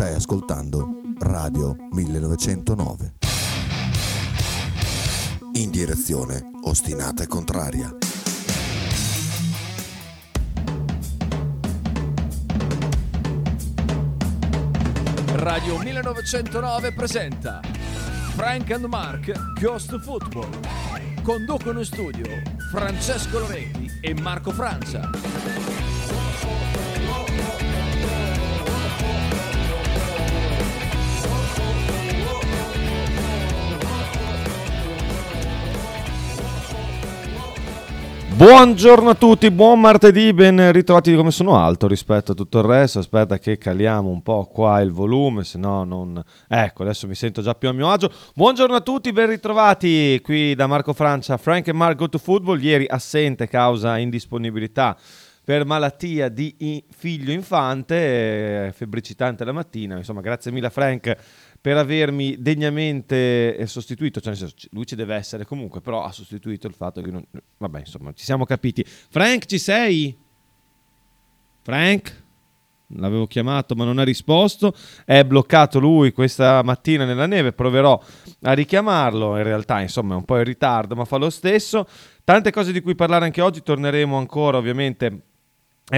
Stai ascoltando Radio 1909. In direzione ostinata e contraria. Radio 1909 presenta Frank and Mark Go to Football. Conducono in studio Francesco Loretti e Marco Francia. Buongiorno a tutti, buon martedì, ben ritrovati. Come sono alto rispetto a tutto il resto, aspetta che caliamo un po' qua il volume, se no non... Ecco, adesso mi sento già più a mio agio. Buongiorno a tutti, ben ritrovati qui da Marco Francia, Frank e Mark Go to Football. Ieri assente causa indisponibilità per malattia di figlio infante, febbricitante la mattina. Insomma, grazie mille Frank per avermi degnamente sostituito, cioè nel senso, lui ci deve essere comunque, però ha sostituito il fatto che non... Vabbè, insomma, ci siamo capiti. Frank, ci sei? Frank? L'avevo chiamato ma non ha risposto, è bloccato lui questa mattina nella neve, proverò a richiamarlo, in realtà insomma è un po' in ritardo ma fa lo stesso. Tante cose di cui parlare anche oggi, torneremo ancora ovviamente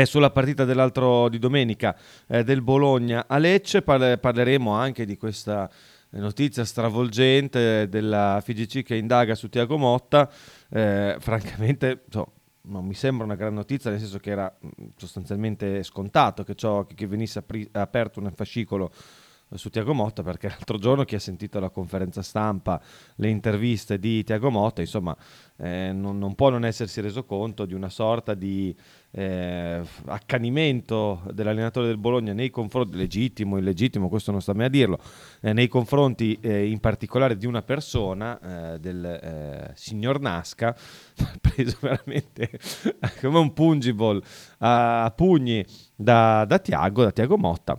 sulla partita dell'altro di domenica del Bologna a Lecce, parleremo anche di questa notizia stravolgente della FGC che indaga su Thiago Motta, francamente non mi sembra una gran notizia, nel senso che era sostanzialmente scontato che venisse aperto un fascicolo su Thiago Motta, perché l'altro giorno chi ha sentito la conferenza stampa, le interviste di Thiago Motta, insomma non può non essersi reso conto di una sorta di accanimento dell'allenatore del Bologna nei confronti, legittimo, illegittimo, questo non sta mai a dirlo, nei confronti in particolare di una persona, del signor Nasca, preso veramente come un pungible a pugni da Thiago Motta.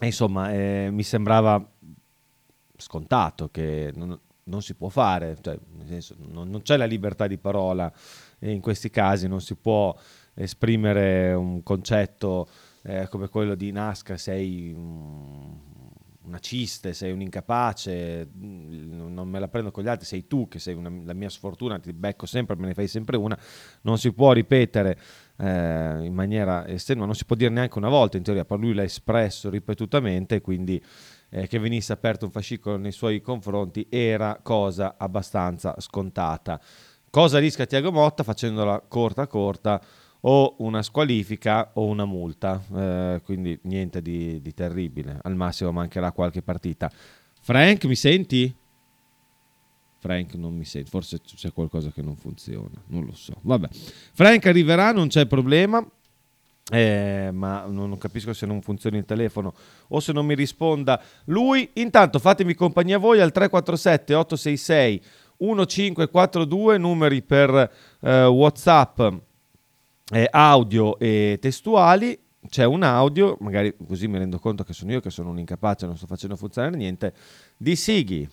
Insomma, mi sembrava scontato che non si può fare, cioè, nel senso, non c'è la libertà di parola in questi casi, non si può esprimere un concetto come quello di Nasca, sei una ciste, sei un incapace, non me la prendo con gli altri, sei tu che sei la mia sfortuna, ti becco sempre, me ne fai sempre una, non si può ripetere in maniera estrema, non si può dire neanche una volta in teoria, per lui l'ha espresso ripetutamente, quindi che venisse aperto un fascicolo nei suoi confronti era cosa abbastanza scontata. Cosa rischia Thiago Motta facendola corta, o una squalifica o una multa, quindi niente di terribile, al massimo mancherà qualche partita. Frank, mi senti? Frank non mi sente, forse c'è qualcosa che non funziona, non lo so. Vabbè, Frank arriverà, non c'è problema, ma non capisco se non funzioni il telefono o se non mi risponda lui. Intanto fatemi compagnia voi al 347 866 1542, numeri per WhatsApp, audio e testuali. C'è un audio, magari così mi rendo conto che sono io che sono un incapace, non sto facendo funzionare niente, di Sighi.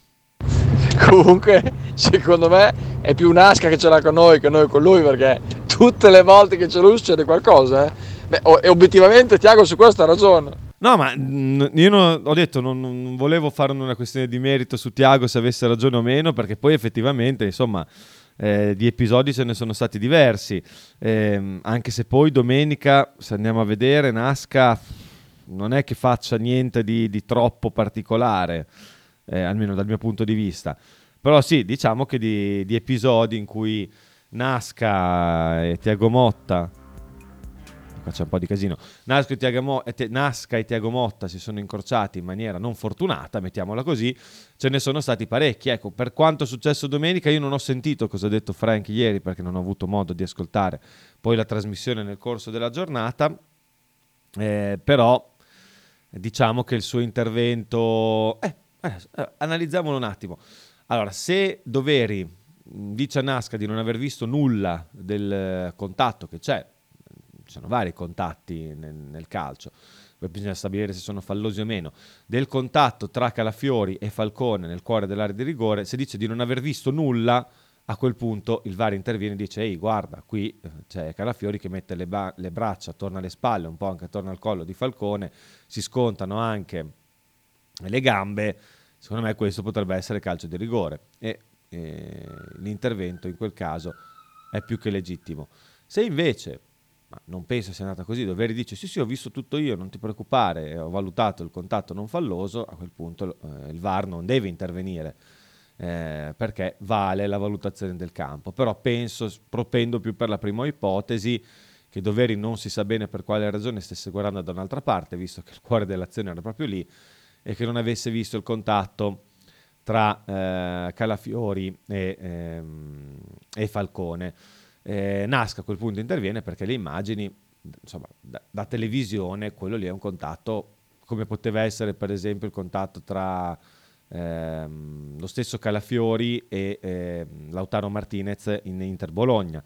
Comunque secondo me è più Nasca che ce l'ha con noi che noi con lui, perché tutte le volte che ce lo succede qualcosa e obiettivamente Thiago su questo ha ragione. No, ma io ho detto non volevo fare una questione di merito su Thiago se avesse ragione o meno, perché poi effettivamente insomma di episodi ce ne sono stati diversi, anche se poi domenica, se andiamo a vedere, Nasca non è che faccia niente di troppo particolare, almeno dal mio punto di vista, però sì, diciamo che di episodi in cui Nasca e Thiago Motta, qua c'è un po' di casino, Nasca e Thiago Motta si sono incrociati in maniera non fortunata, mettiamola così, ce ne sono stati parecchi. Ecco, per quanto è successo domenica io non ho sentito cosa ha detto Frank ieri, perché non ho avuto modo di ascoltare poi la trasmissione nel corso della giornata, però diciamo che il suo intervento... analizziamolo un attimo. Allora, se Doveri dice a Nasca di non aver visto nulla del contatto che c'è, ci sono vari contatti nel calcio, bisogna stabilire se sono fallosi o meno, del contatto tra Calafiori e Falcone nel cuore dell'area di rigore, se dice di non aver visto nulla, a quel punto il VAR interviene e dice ehi guarda, qui c'è Calafiori che mette le braccia attorno alle spalle, un po' anche attorno al collo di Falcone, si scontano anche le gambe, secondo me questo potrebbe essere calcio di rigore e l'intervento in quel caso è più che legittimo. Se invece, ma non penso sia andata così, Doveri dice sì sì ho visto tutto io, non ti preoccupare, ho valutato il contatto non falloso, a quel punto il VAR non deve intervenire perché vale la valutazione del campo. Però penso, propendo più per la prima ipotesi, che Doveri non si sa bene per quale ragione stesse guardando da un'altra parte, visto che il cuore dell'azione era proprio lì, e che non avesse visto il contatto tra Calafiori e Falcone. Nasca a quel punto interviene perché le immagini, insomma, da televisione, quello lì è un contatto come poteva essere per esempio il contatto tra lo stesso Calafiori e Lautaro Martinez in Inter Bologna.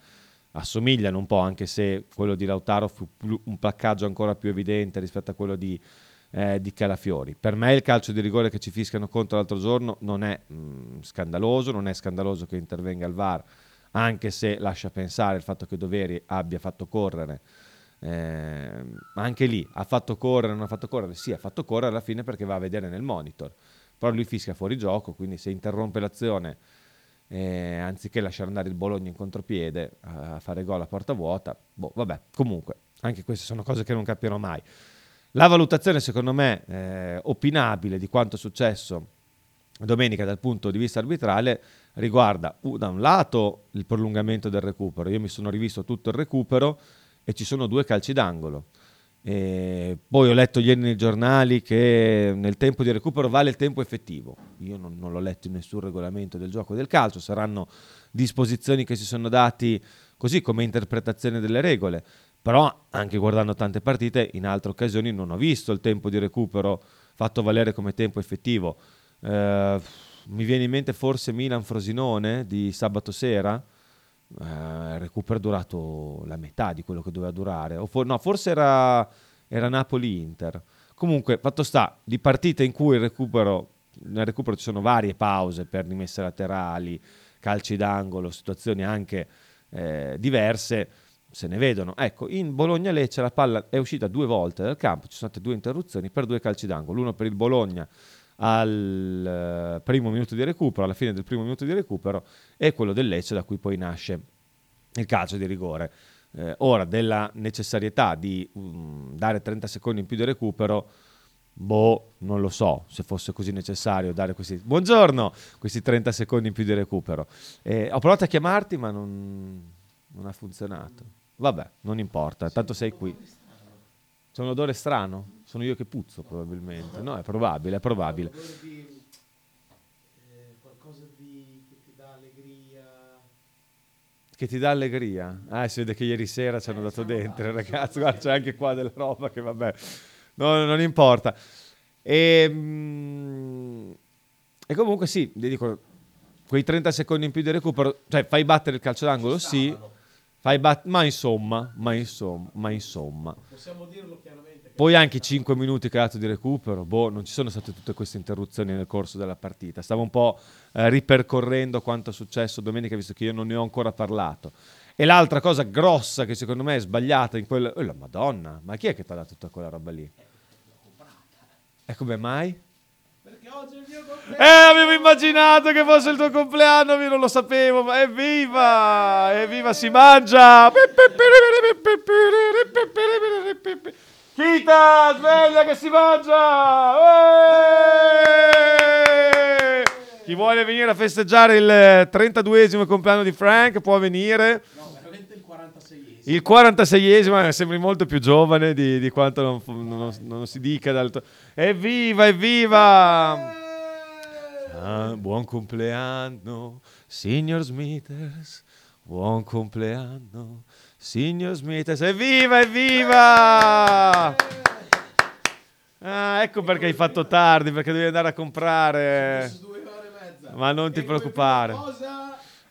Assomigliano un po', anche se quello di Lautaro fu un placcaggio ancora più evidente rispetto a quello di Calafiori. Per me il calcio di rigore che ci fischiano contro l'altro giorno non è scandaloso, non è scandaloso che intervenga il VAR, anche se lascia pensare il fatto che Doveri abbia fatto correre, anche lì ha fatto correre, non ha fatto correre, sì ha fatto correre alla fine perché va a vedere nel monitor, però lui fischia fuori gioco, quindi se interrompe l'azione anziché lasciare andare il Bologna in contropiede a fare gol a porta vuota, vabbè, comunque anche queste sono cose che non capirò mai. La valutazione secondo me opinabile di quanto è successo domenica dal punto di vista arbitrale riguarda da un lato il prolungamento del recupero. Io mi sono rivisto tutto il recupero e ci sono 2 calci d'angolo, e poi ho letto ieri nei giornali che nel tempo di recupero vale il tempo effettivo. Io non l'ho letto in nessun regolamento del gioco del calcio, saranno disposizioni che si sono dati così come interpretazione delle regole, però anche guardando tante partite in altre occasioni non ho visto il tempo di recupero fatto valere come tempo effettivo. Mi viene in mente forse Milan-Frosinone di sabato sera, recupero è durato la metà di quello che doveva durare, forse era Napoli-Inter. Comunque fatto sta, di partite in cui nel recupero ci sono varie pause per rimesse laterali, calci d'angolo, situazioni anche diverse, se ne vedono. Ecco, in Bologna-Lecce la palla è uscita 2 volte dal campo, ci sono state 2 interruzioni per 2 calci d'angolo, uno per il Bologna al primo minuto di recupero, alla fine del primo minuto di recupero, e quello del Lecce da cui poi nasce il calcio di rigore. Ora, della necessarietà di dare 30 secondi in più di recupero, non lo so se fosse così necessario dare questi 30 secondi in più di recupero. Ho provato a chiamarti ma non ha funzionato. Vabbè, non importa, tanto sei qui. C'è un odore strano? Sono io che puzzo probabilmente. No, è probabile. Qualcosa che ti dà allegria. Che ti dà allegria? Si vede che ieri sera ci hanno dato dentro, ragazzi. Guarda, c'è anche qua della roba che vabbè. No, non importa. E comunque sì, vi dico, quei 30 secondi in più di recupero, cioè fai battere il calcio d'angolo, sì, ma insomma. Possiamo dirlo chiaramente. Poi anche i 5 minuti che ha dato di recupero, non ci sono state tutte queste interruzioni nel corso della partita. Stavo un po' ripercorrendo quanto è successo domenica, visto che io non ne ho ancora parlato. E l'altra cosa grossa che secondo me è sbagliata in quella... la Madonna, ma chi è che ti ha dato tutta quella roba lì? E come mai? Perché oggi è il mio compleanno. Avevo immaginato che fosse il tuo compleanno, io non lo sapevo, ma evviva, si mangia. Chita, sveglia che si mangia. Chi vuole venire a festeggiare il 32esimo compleanno di Frank può venire. No, veramente il 46esimo. Il 46esimo sembri molto più giovane di quanto non si dica. Evviva! Buon compleanno, signor Smithers. Buon compleanno, signor Smithers. Evviva! Ecco perché hai fatto tardi, perché devi andare a comprare. Ma non ti preoccupare.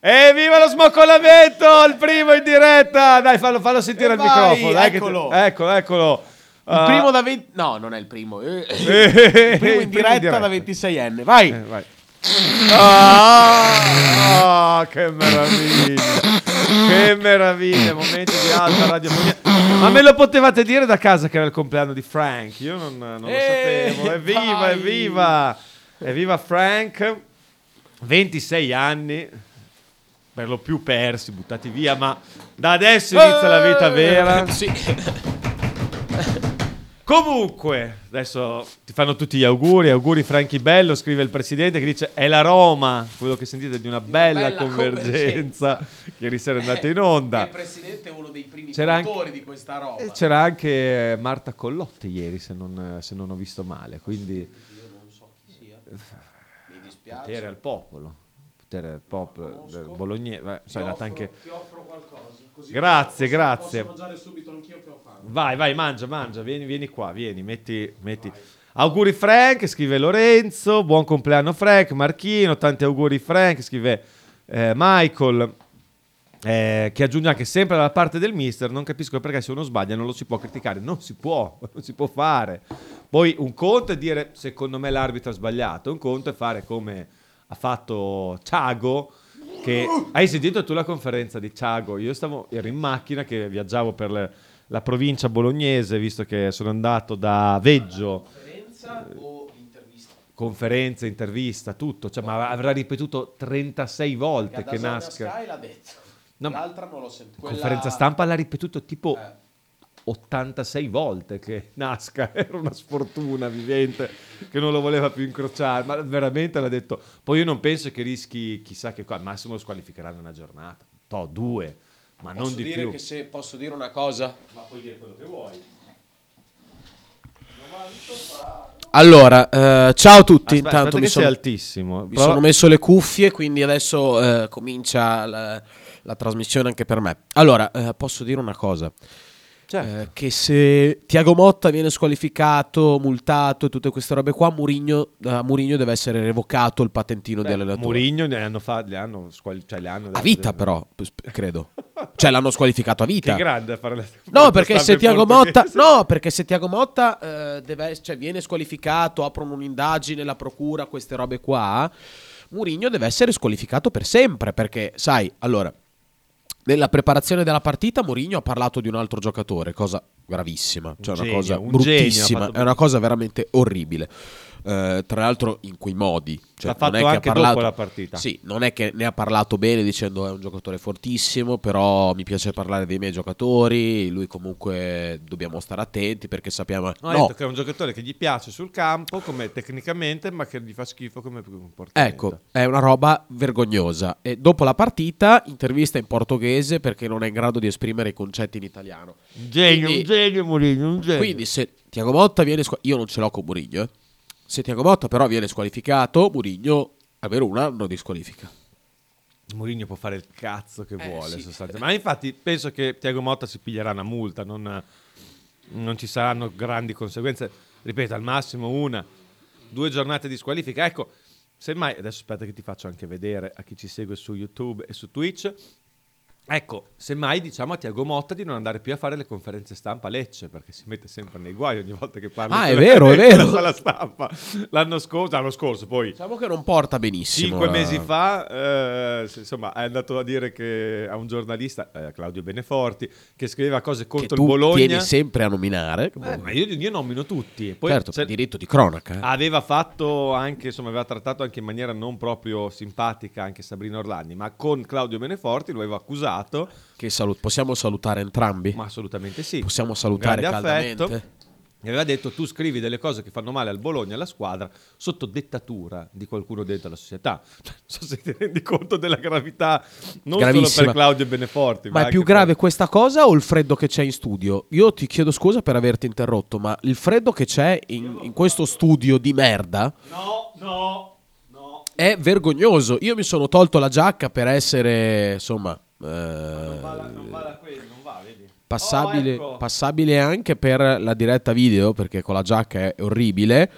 Evviva lo smoccolamento, il primo in diretta. Dai, fallo sentire al microfono. Dai, eccolo. Eccolo. Il primo da 20. No, non è il primo. Il primo in diretta da 26enne. Vai. Vai. Che meraviglia. Momenti di alta radiofonia. Ma me lo potevate dire da casa che era il compleanno di Frank? Io non lo sapevo. Evviva, evviva, evviva Frank. 26 anni, per lo più persi, buttati via, ma da adesso inizia la vita vera. Sì. Comunque, adesso ti fanno tutti gli auguri Franchi Bello, scrive il presidente che dice è la Roma, quello che sentite di una bella convergenza che ieri sera è andata in onda. Il presidente è uno dei primi autori di questa Roma. E c'era anche Marta Collotti ieri, se non ho visto male, quindi io non so chi sia. Mi dispiace. Potere al popolo Bologna, ti offro qualcosa. Così grazie. Posso mangiare subito anch'io che ho fame. Vai, mangia, vieni qua, metti. Vai. Auguri Frank, scrive Lorenzo, buon compleanno Frank, Marchino, tanti auguri Frank, scrive Michael, che aggiunge anche sempre dalla parte del mister, non capisco perché se uno sbaglia non lo si può criticare, non si può fare. Poi un conto è dire secondo me l'arbitro ha sbagliato, un conto è fare come ha fatto Thiago. Che hai sentito tu la conferenza di Thiago? Io ero in macchina che viaggiavo per la provincia bolognese, visto che sono andato da Veggio. Conferenza o intervista? Conferenza, intervista, tutto. Cioè, ma avrà ripetuto 36 volte che Nasca l'ha detto. No, l'altra non l'ho sentita. Conferenza stampa l'ha ripetuto tipo 86 volte che Nasca era una sfortuna vivente che non lo voleva più incrociare, ma veramente l'ha detto. Poi io non penso che rischi chissà che qua, al massimo lo squalificheranno una giornata, due, ma posso non di più. Che se posso dire una cosa? Ma puoi dire quello che vuoi. Allora, ciao a tutti. Intanto mi sono altissimo. Mi sono messo le cuffie, quindi adesso comincia la trasmissione anche per me. Allora, posso dire una cosa? Certo. Che se Thiago Motta viene squalificato, multato e tutte queste robe qua, Mourinho deve essere revocato il patentino di allenatore. Mourinho le hanno a vita però, credo. Cioè l'hanno squalificato a vita. Che grande fare le... No, perché se Thiago Motta viene squalificato, aprono un'indagine, la procura, queste robe qua, Mourinho deve essere squalificato per sempre, perché sai, allora nella preparazione della partita Mourinho ha parlato di un altro giocatore, cosa gravissima, cioè una cosa bruttissima, è una cosa veramente orribile. Tra l'altro in quei modi, cioè, l'ha fatto non è anche che ha parlato, dopo la partita. Sì, non è che ne ha parlato bene dicendo è un giocatore fortissimo, però mi piace parlare dei miei giocatori, lui comunque dobbiamo stare attenti perché sappiamo detto che è un giocatore che gli piace sul campo come tecnicamente, ma che gli fa schifo come comportamento. Ecco, è una roba vergognosa. E dopo la partita intervista in portoghese perché non è in grado di esprimere i concetti in italiano. Un genio. Quindi se Thiago Motta viene io non ce l'ho con Mourinho, se Thiago Motta però viene squalificato, Mourinho avere un anno di squalifica. Mourinho può fare il cazzo che vuole, sì, sostanzialmente. Ma infatti penso che Thiago Motta si piglierà una multa, non ci saranno grandi conseguenze. Ripeto, al massimo 1-2 giornate di squalifica. Ecco, semmai, adesso aspetta che ti faccio anche vedere a chi ci segue su YouTube e su Twitch. Ecco, semmai diciamo a Thiago Motta di non andare più a fare le conferenze stampa a Lecce, perché si mette sempre nei guai ogni volta che parla. Ah, è vero. Sala stampa. L'anno scorso poi. Diciamo che non porta benissimo. 5 mesi fa, insomma, è andato a dire che a un giornalista, Claudio Beneforti, che scriveva cose contro il Bologna. Che tu tieni sempre a nominare. Ma io nomino tutti. Poi, certo, per diritto di cronaca. Aveva fatto anche, insomma, aveva trattato anche in maniera non proprio simpatica anche Sabrina Orlandi, ma con Claudio Beneforti lo aveva accusato. Che possiamo salutare entrambi? Ma assolutamente sì. Possiamo salutare caldamente. Affetto. Mi aveva detto tu scrivi delle cose che fanno male al Bologna e alla squadra sotto dettatura di qualcuno dentro la società. Non so se ti rendi conto della gravità, non Gravissima. Solo per Claudio Beneforti. Ma è più grave questa cosa o il freddo che c'è in studio? Io ti chiedo scusa per averti interrotto, ma il freddo che c'è in questo studio di merda... No. È vergognoso. Io mi sono tolto la giacca per essere, insomma... Non va, vedi? Passabile anche per la diretta video, perché con la giacca è orribile.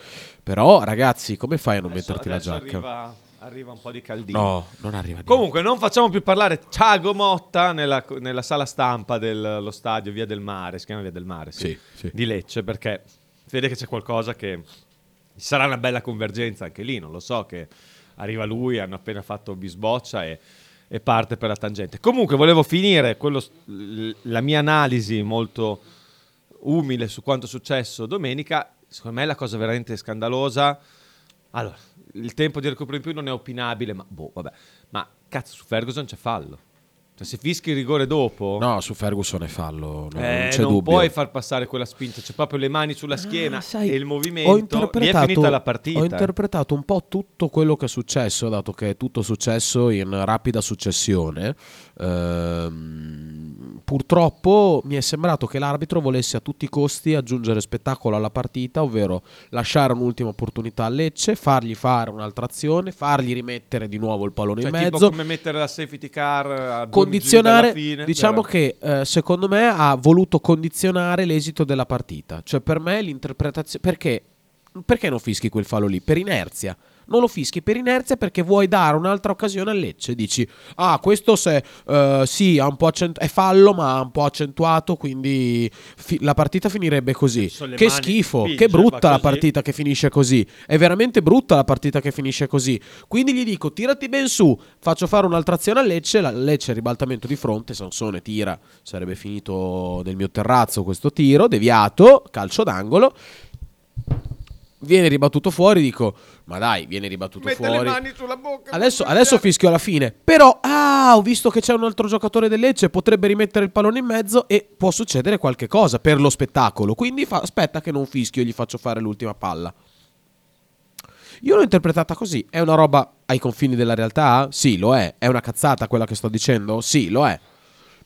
Però ragazzi, come fai a non metterti la giacca? Arriva un po' di caldino. No, non arriva. Comunque non facciamo più parlare Thiago Motta nella sala stampa dello stadio Via del Mare, si chiama Via del Mare, sì. Di Lecce, perché si vede che c'è qualcosa che ci sarà una bella convergenza anche lì, non lo so, che arriva lui, hanno appena fatto bisboccia e e parte per la tangente. Comunque volevo finire la mia analisi molto umile su quanto è successo domenica. Secondo me è la cosa veramente scandalosa. Allora, il tempo di recupero in più non è opinabile, ma vabbè. Ma cazzo, su Ferguson c'è fallo. Cioè, se fischi il rigore dopo... No, su Ferguson è fallo, non c'è dubbio. Non puoi far passare quella spinta, c'è proprio le mani sulla schiena, sai, e il movimento, lì è finita la partita. Ho interpretato un po' tutto quello che è successo, dato che è tutto successo in rapida successione. Purtroppo mi è sembrato che l'arbitro volesse a tutti i costi aggiungere spettacolo alla partita, ovvero lasciare un'ultima opportunità a Lecce, fargli fare un'altra azione, fargli rimettere di nuovo il pallone in mezzo, tipo come mettere la safety car a condizionare, fine, diciamo che secondo me ha voluto condizionare l'esito della partita. Cioè, per me l'interpretazione, perché non fischi quel fallo lì? Per inerzia. Non lo fischi per inerzia perché vuoi dare un'altra occasione a Lecce. Dici, questo ha un po' è fallo ma ha un po' accentuato, quindi la partita finirebbe così. Che schifo, che brutta la partita che finisce così. È veramente brutta la partita che finisce così. Quindi gli dico, tirati ben su, faccio fare un'altra azione a Lecce. La Lecce, ribaltamento di fronte, Sansone tira, sarebbe finito nel mio terrazzo questo tiro, deviato, calcio d'angolo. Viene ribattuto fuori, dico, ma dai, viene ribattuto fuori. Mette le mani sulla bocca. Adesso fischio alla fine. Però, ho visto che c'è un altro giocatore del Lecce, potrebbe rimettere il pallone in mezzo e può succedere qualche cosa per lo spettacolo. Quindi aspetta che non fischio e gli faccio fare l'ultima palla. Io l'ho interpretata così. È una roba ai confini della realtà? Sì, lo è. È una cazzata quella che sto dicendo? Sì, lo è.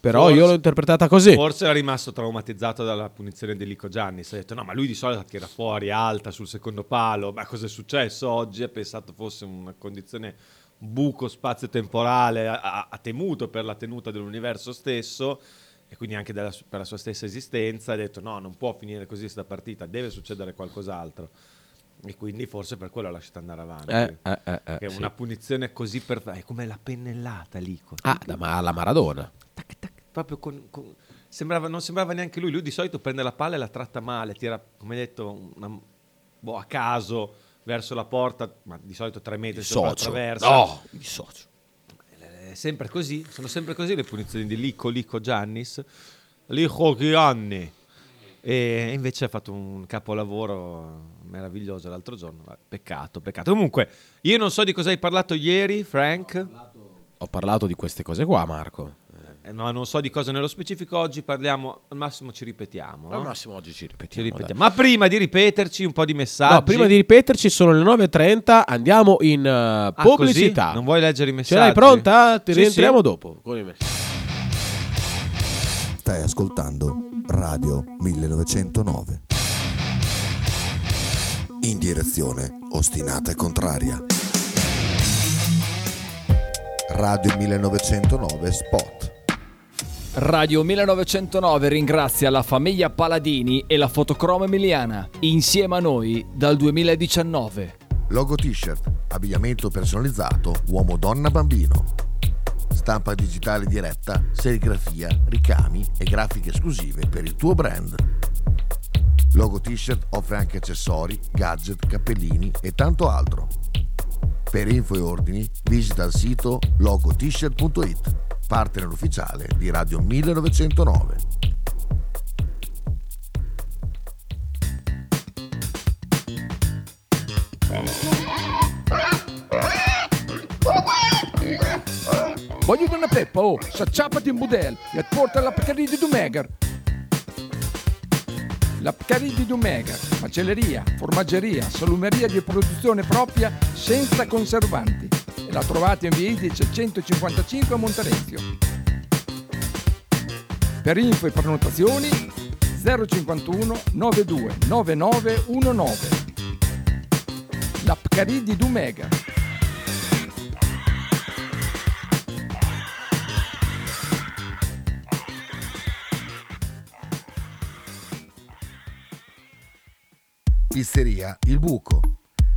Però forse, io l'ho interpretata così. Forse era rimasto traumatizzato dalla punizione di Lykogiannis. Ha detto, no, ma lui di solito tira fuori alta sul secondo palo. Ma cos'è successo oggi? Ha pensato fosse una condizione, un buco spazio-temporale. Ha temuto per la tenuta dell'universo stesso e quindi anche per la sua stessa esistenza. Ha detto, no, non può finire così questa partita. Deve succedere qualcos'altro. E quindi forse per quello ha lasciato andare avanti. Che sì. Una punizione così perfetta. È come la pennellata lì. Alla Maradona. Tac, tac. Proprio non sembrava neanche lui. Lui di solito prende la palla e la tratta male, tira, come detto, a caso verso la porta, ma di solito 3 metri sopra la traversa. No, il socio. È sempre così, sono sempre così le punizioni di Lykogiannis. E invece ha fatto un capolavoro meraviglioso l'altro giorno. Peccato. Comunque, io non so di cosa hai parlato ieri, Frank. Ho parlato di queste cose qua, Marco. No, non so di cosa nello specifico. Oggi parliamo, al massimo ci ripetiamo. No? Al massimo oggi ci ripetiamo. Ma prima di ripeterci un po' di messaggi. No, prima di ripeterci sono le 9:30. Andiamo in pubblicità. Così? Non vuoi leggere i messaggi? Ce l'hai pronta? Ti rientriamo dopo. Stai ascoltando Radio 1909. In direzione ostinata e contraria. Radio 1909 Spot. Radio 1909 ringrazia la famiglia Paladini e la Fotocromo Emiliana, insieme a noi dal 2019. Logo t-shirt, abbigliamento personalizzato, uomo, donna, bambino. Stampa digitale diretta, serigrafia, ricami e grafiche esclusive per il tuo brand. Logo t-shirt offre anche accessori, gadget, cappellini e tanto altro. Per info e ordini visita il sito logotshirt.it. Partner ufficiale di Radio 1909. Voglio una peppa, s'acciappati in budel e porta la Pcaridi di Dumegar. La Pcaridi di Dumegar, macelleria, formaggeria, salumeria di produzione propria senza conservanti. La trovate in via Idice 155 a Monterezio. Per info e prenotazioni 051 92 9919. La Pcaridi di Dumega. Pizzeria Il Buco.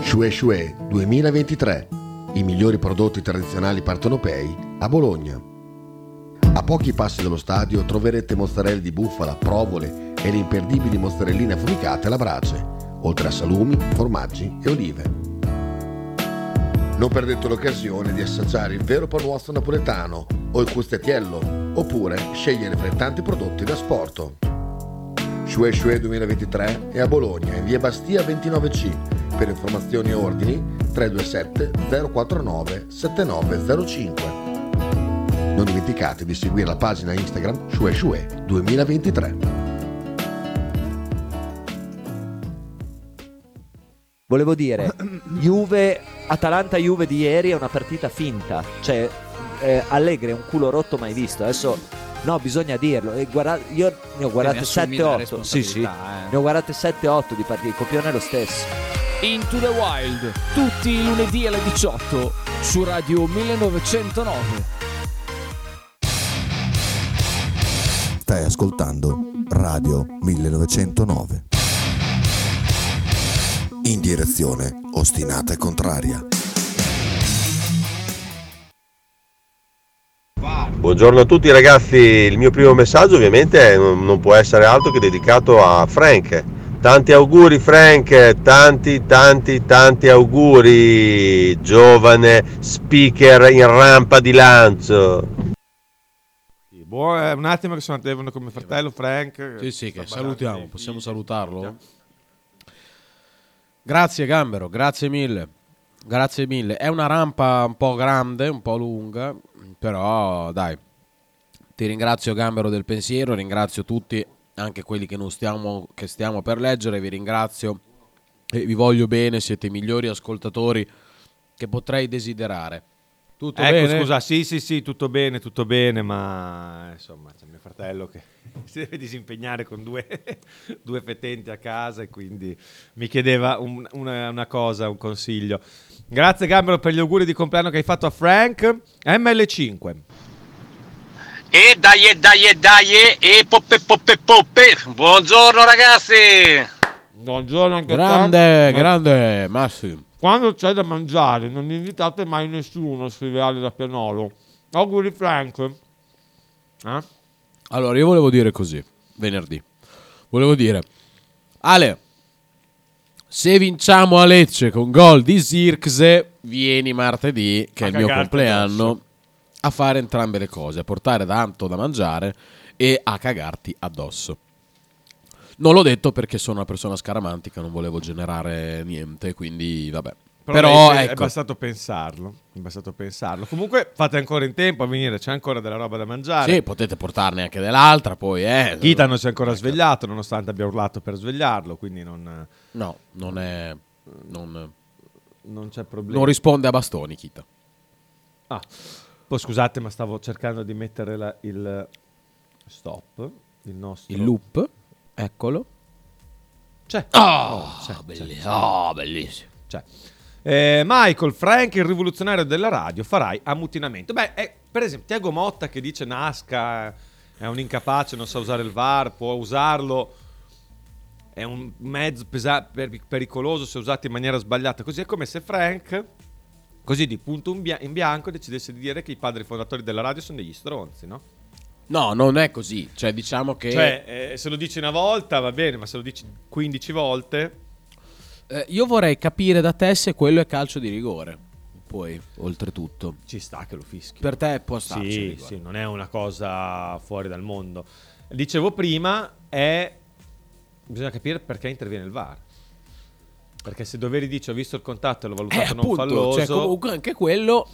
Shue Shue 2023. I migliori prodotti tradizionali partenopei a Bologna. A pochi passi dallo stadio troverete mozzarella di bufala, provole e le imperdibili mozzarelline affumicate alla brace, oltre a salumi, formaggi e olive. Non perdete l'occasione di assaggiare il vero panuozzo napoletano o il custettiello, oppure scegliere fra i tanti prodotti da sporto. Shue Shue 2023 è a Bologna, in via Bastia 29C. Per informazioni e ordini 327 049 7905. Non dimenticate di seguire la pagina Instagram Shue Shue 2023. Volevo dire, Atalanta-Juve di ieri è una partita finta, cioè Allegri è un culo rotto mai visto. Adesso, no, bisogna dirlo. Io ne ho guardate 7-8. Sì. Ne ho guardate 7-8 di partite, il copione è lo stesso. Into the Wild, tutti i lunedì alle 18 su Radio 1909. Stai ascoltando Radio 1909. In direzione ostinata e contraria. Buongiorno a tutti ragazzi, il mio primo messaggio ovviamente non può essere altro che dedicato a Frank. Tanti auguri Frank, tanti auguri, giovane speaker in rampa di lancio. Un attimo che sono andavano come fratello Frank. Sì, che salutiamo, possiamo salutarlo? Grazie Gambero, grazie mille. È una rampa un po' grande, un po' lunga, però dai, ti ringrazio Gambero del pensiero, ringrazio tutti, anche quelli che non stiamo, che stiamo per leggere, vi ringrazio e vi voglio bene, siete i migliori ascoltatori che potrei desiderare. Tutto ecco, bene? Scusa, sì, tutto bene, ma insomma c'è mio fratello che si deve disimpegnare con due fetenti a casa e quindi mi chiedeva una cosa, un consiglio. Grazie Gambero per gli auguri di compleanno che hai fatto a Frank. ML5. E dai, e poppe. Buongiorno ragazzi. Buongiorno anche Grande, Massimo. Quando c'è da mangiare non invitate mai nessuno, scrive Ale da Pianolo. Auguri Frank. Allora io volevo dire così, venerdì. Volevo dire, Ale, se vinciamo a Lecce con gol di Zirkzee, vieni martedì, che è il mio compleanno, addosso, a fare entrambe le cose, a portare tanto da mangiare e a cagarti addosso. Non l'ho detto perché sono una persona scaramantica, non volevo generare niente, quindi vabbè. Però ecco, è bastato pensarlo. Comunque fate ancora in tempo a venire, c'è ancora della roba da mangiare. Sì, potete portarne anche dell'altra poi, Kita non si è ancora svegliato, nonostante abbia urlato per svegliarlo, quindi non... No, non è... Non c'è problema. Non risponde a bastoni, Kita. Poi scusate, ma stavo cercando di mettere il stop, il nostro... Il loop... Eccolo. C'è. Bellissimo. C'è. Michael, Frank, il rivoluzionario della radio, farai ammutinamento. Beh, per esempio, Thiago Motta che dice Nasca è un incapace, non sa usare il VAR, può usarlo, è un mezzo pericoloso se usato in maniera sbagliata. Così è come se Frank, così di punto in bianco, decidesse di dire che i padri fondatori della radio sono degli stronzi, no? No, non è così, cioè diciamo che... Cioè, se lo dici una volta va bene, ma se lo dici 15 volte... io vorrei capire da te se quello è calcio di rigore, poi, oltretutto. Ci sta che lo fischi. Per te può starci. Sì, non è una cosa fuori dal mondo. Dicevo prima, bisogna capire perché interviene il VAR. Perché se Doveri dice ho visto il contatto e l'ho valutato non appunto, falloso... Cioè, comunque anche quello...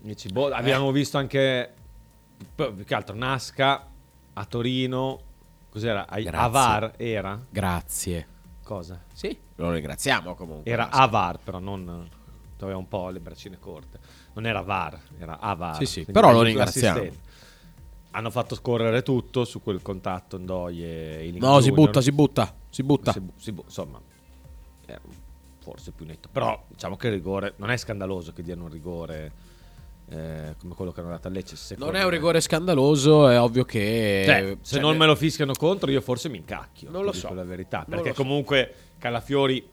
Dici, abbiamo visto anche... Più che altro Nasca a Torino, cos'era? AVAR era? Grazie. Cosa? Sì, lo ringraziamo comunque. Era AVAR, però non aveva un po' le braccine corte. Non era VAR, era AVAR. Sì, però lo ringraziamo. Hanno fatto scorrere tutto su quel contatto Ndoye. No, si butta. Insomma, forse più netto, però diciamo che il rigore non è scandaloso, che diano un rigore come quello che hanno dato a Lecce. Non è un rigore scandaloso, è ovvio che se non me lo fischiano contro io forse mi incacchio, non lo so, la verità, perché comunque Calafiori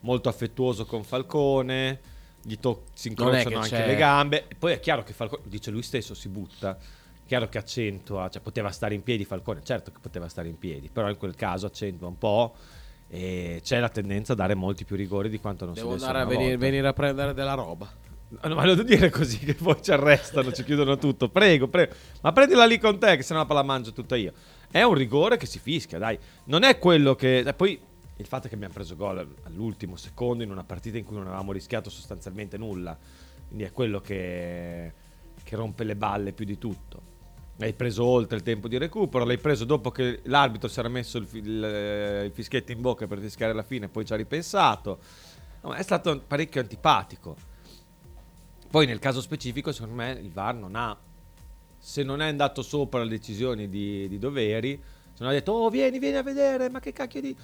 molto affettuoso con Falcone, gli si incrociano anche le gambe, e poi è chiaro che Falcone, dice lui stesso, si butta. Chiaro che accentua, cioè poteva stare in piedi Falcone, certo che poteva stare in piedi, però in quel caso accentua un po' e c'è la tendenza a dare molti più rigori di quanto non si desse una volta. Devo andare a venire a prendere della roba. No, ma lo devo dire così che poi ci arrestano, ci chiudono tutto. Prego, ma prendila lì con te che sennò la mangio tutta io. È un rigore che si fischia, dai. Non è quello che... Poi il fatto è che abbiamo preso gol all'ultimo secondo in una partita in cui non avevamo rischiato sostanzialmente nulla. Quindi è quello che rompe le balle più di tutto. L'hai preso oltre il tempo di recupero, l'hai preso dopo che l'arbitro si era messo il fischietto in bocca per fischiare la fine, poi ci ha ripensato. No, è stato parecchio antipatico. Poi nel caso specifico, secondo me, il VAR non ha... Se non è andato sopra le decisioni di Doveri, se non ha detto, oh vieni a vedere, ma che cacchio di...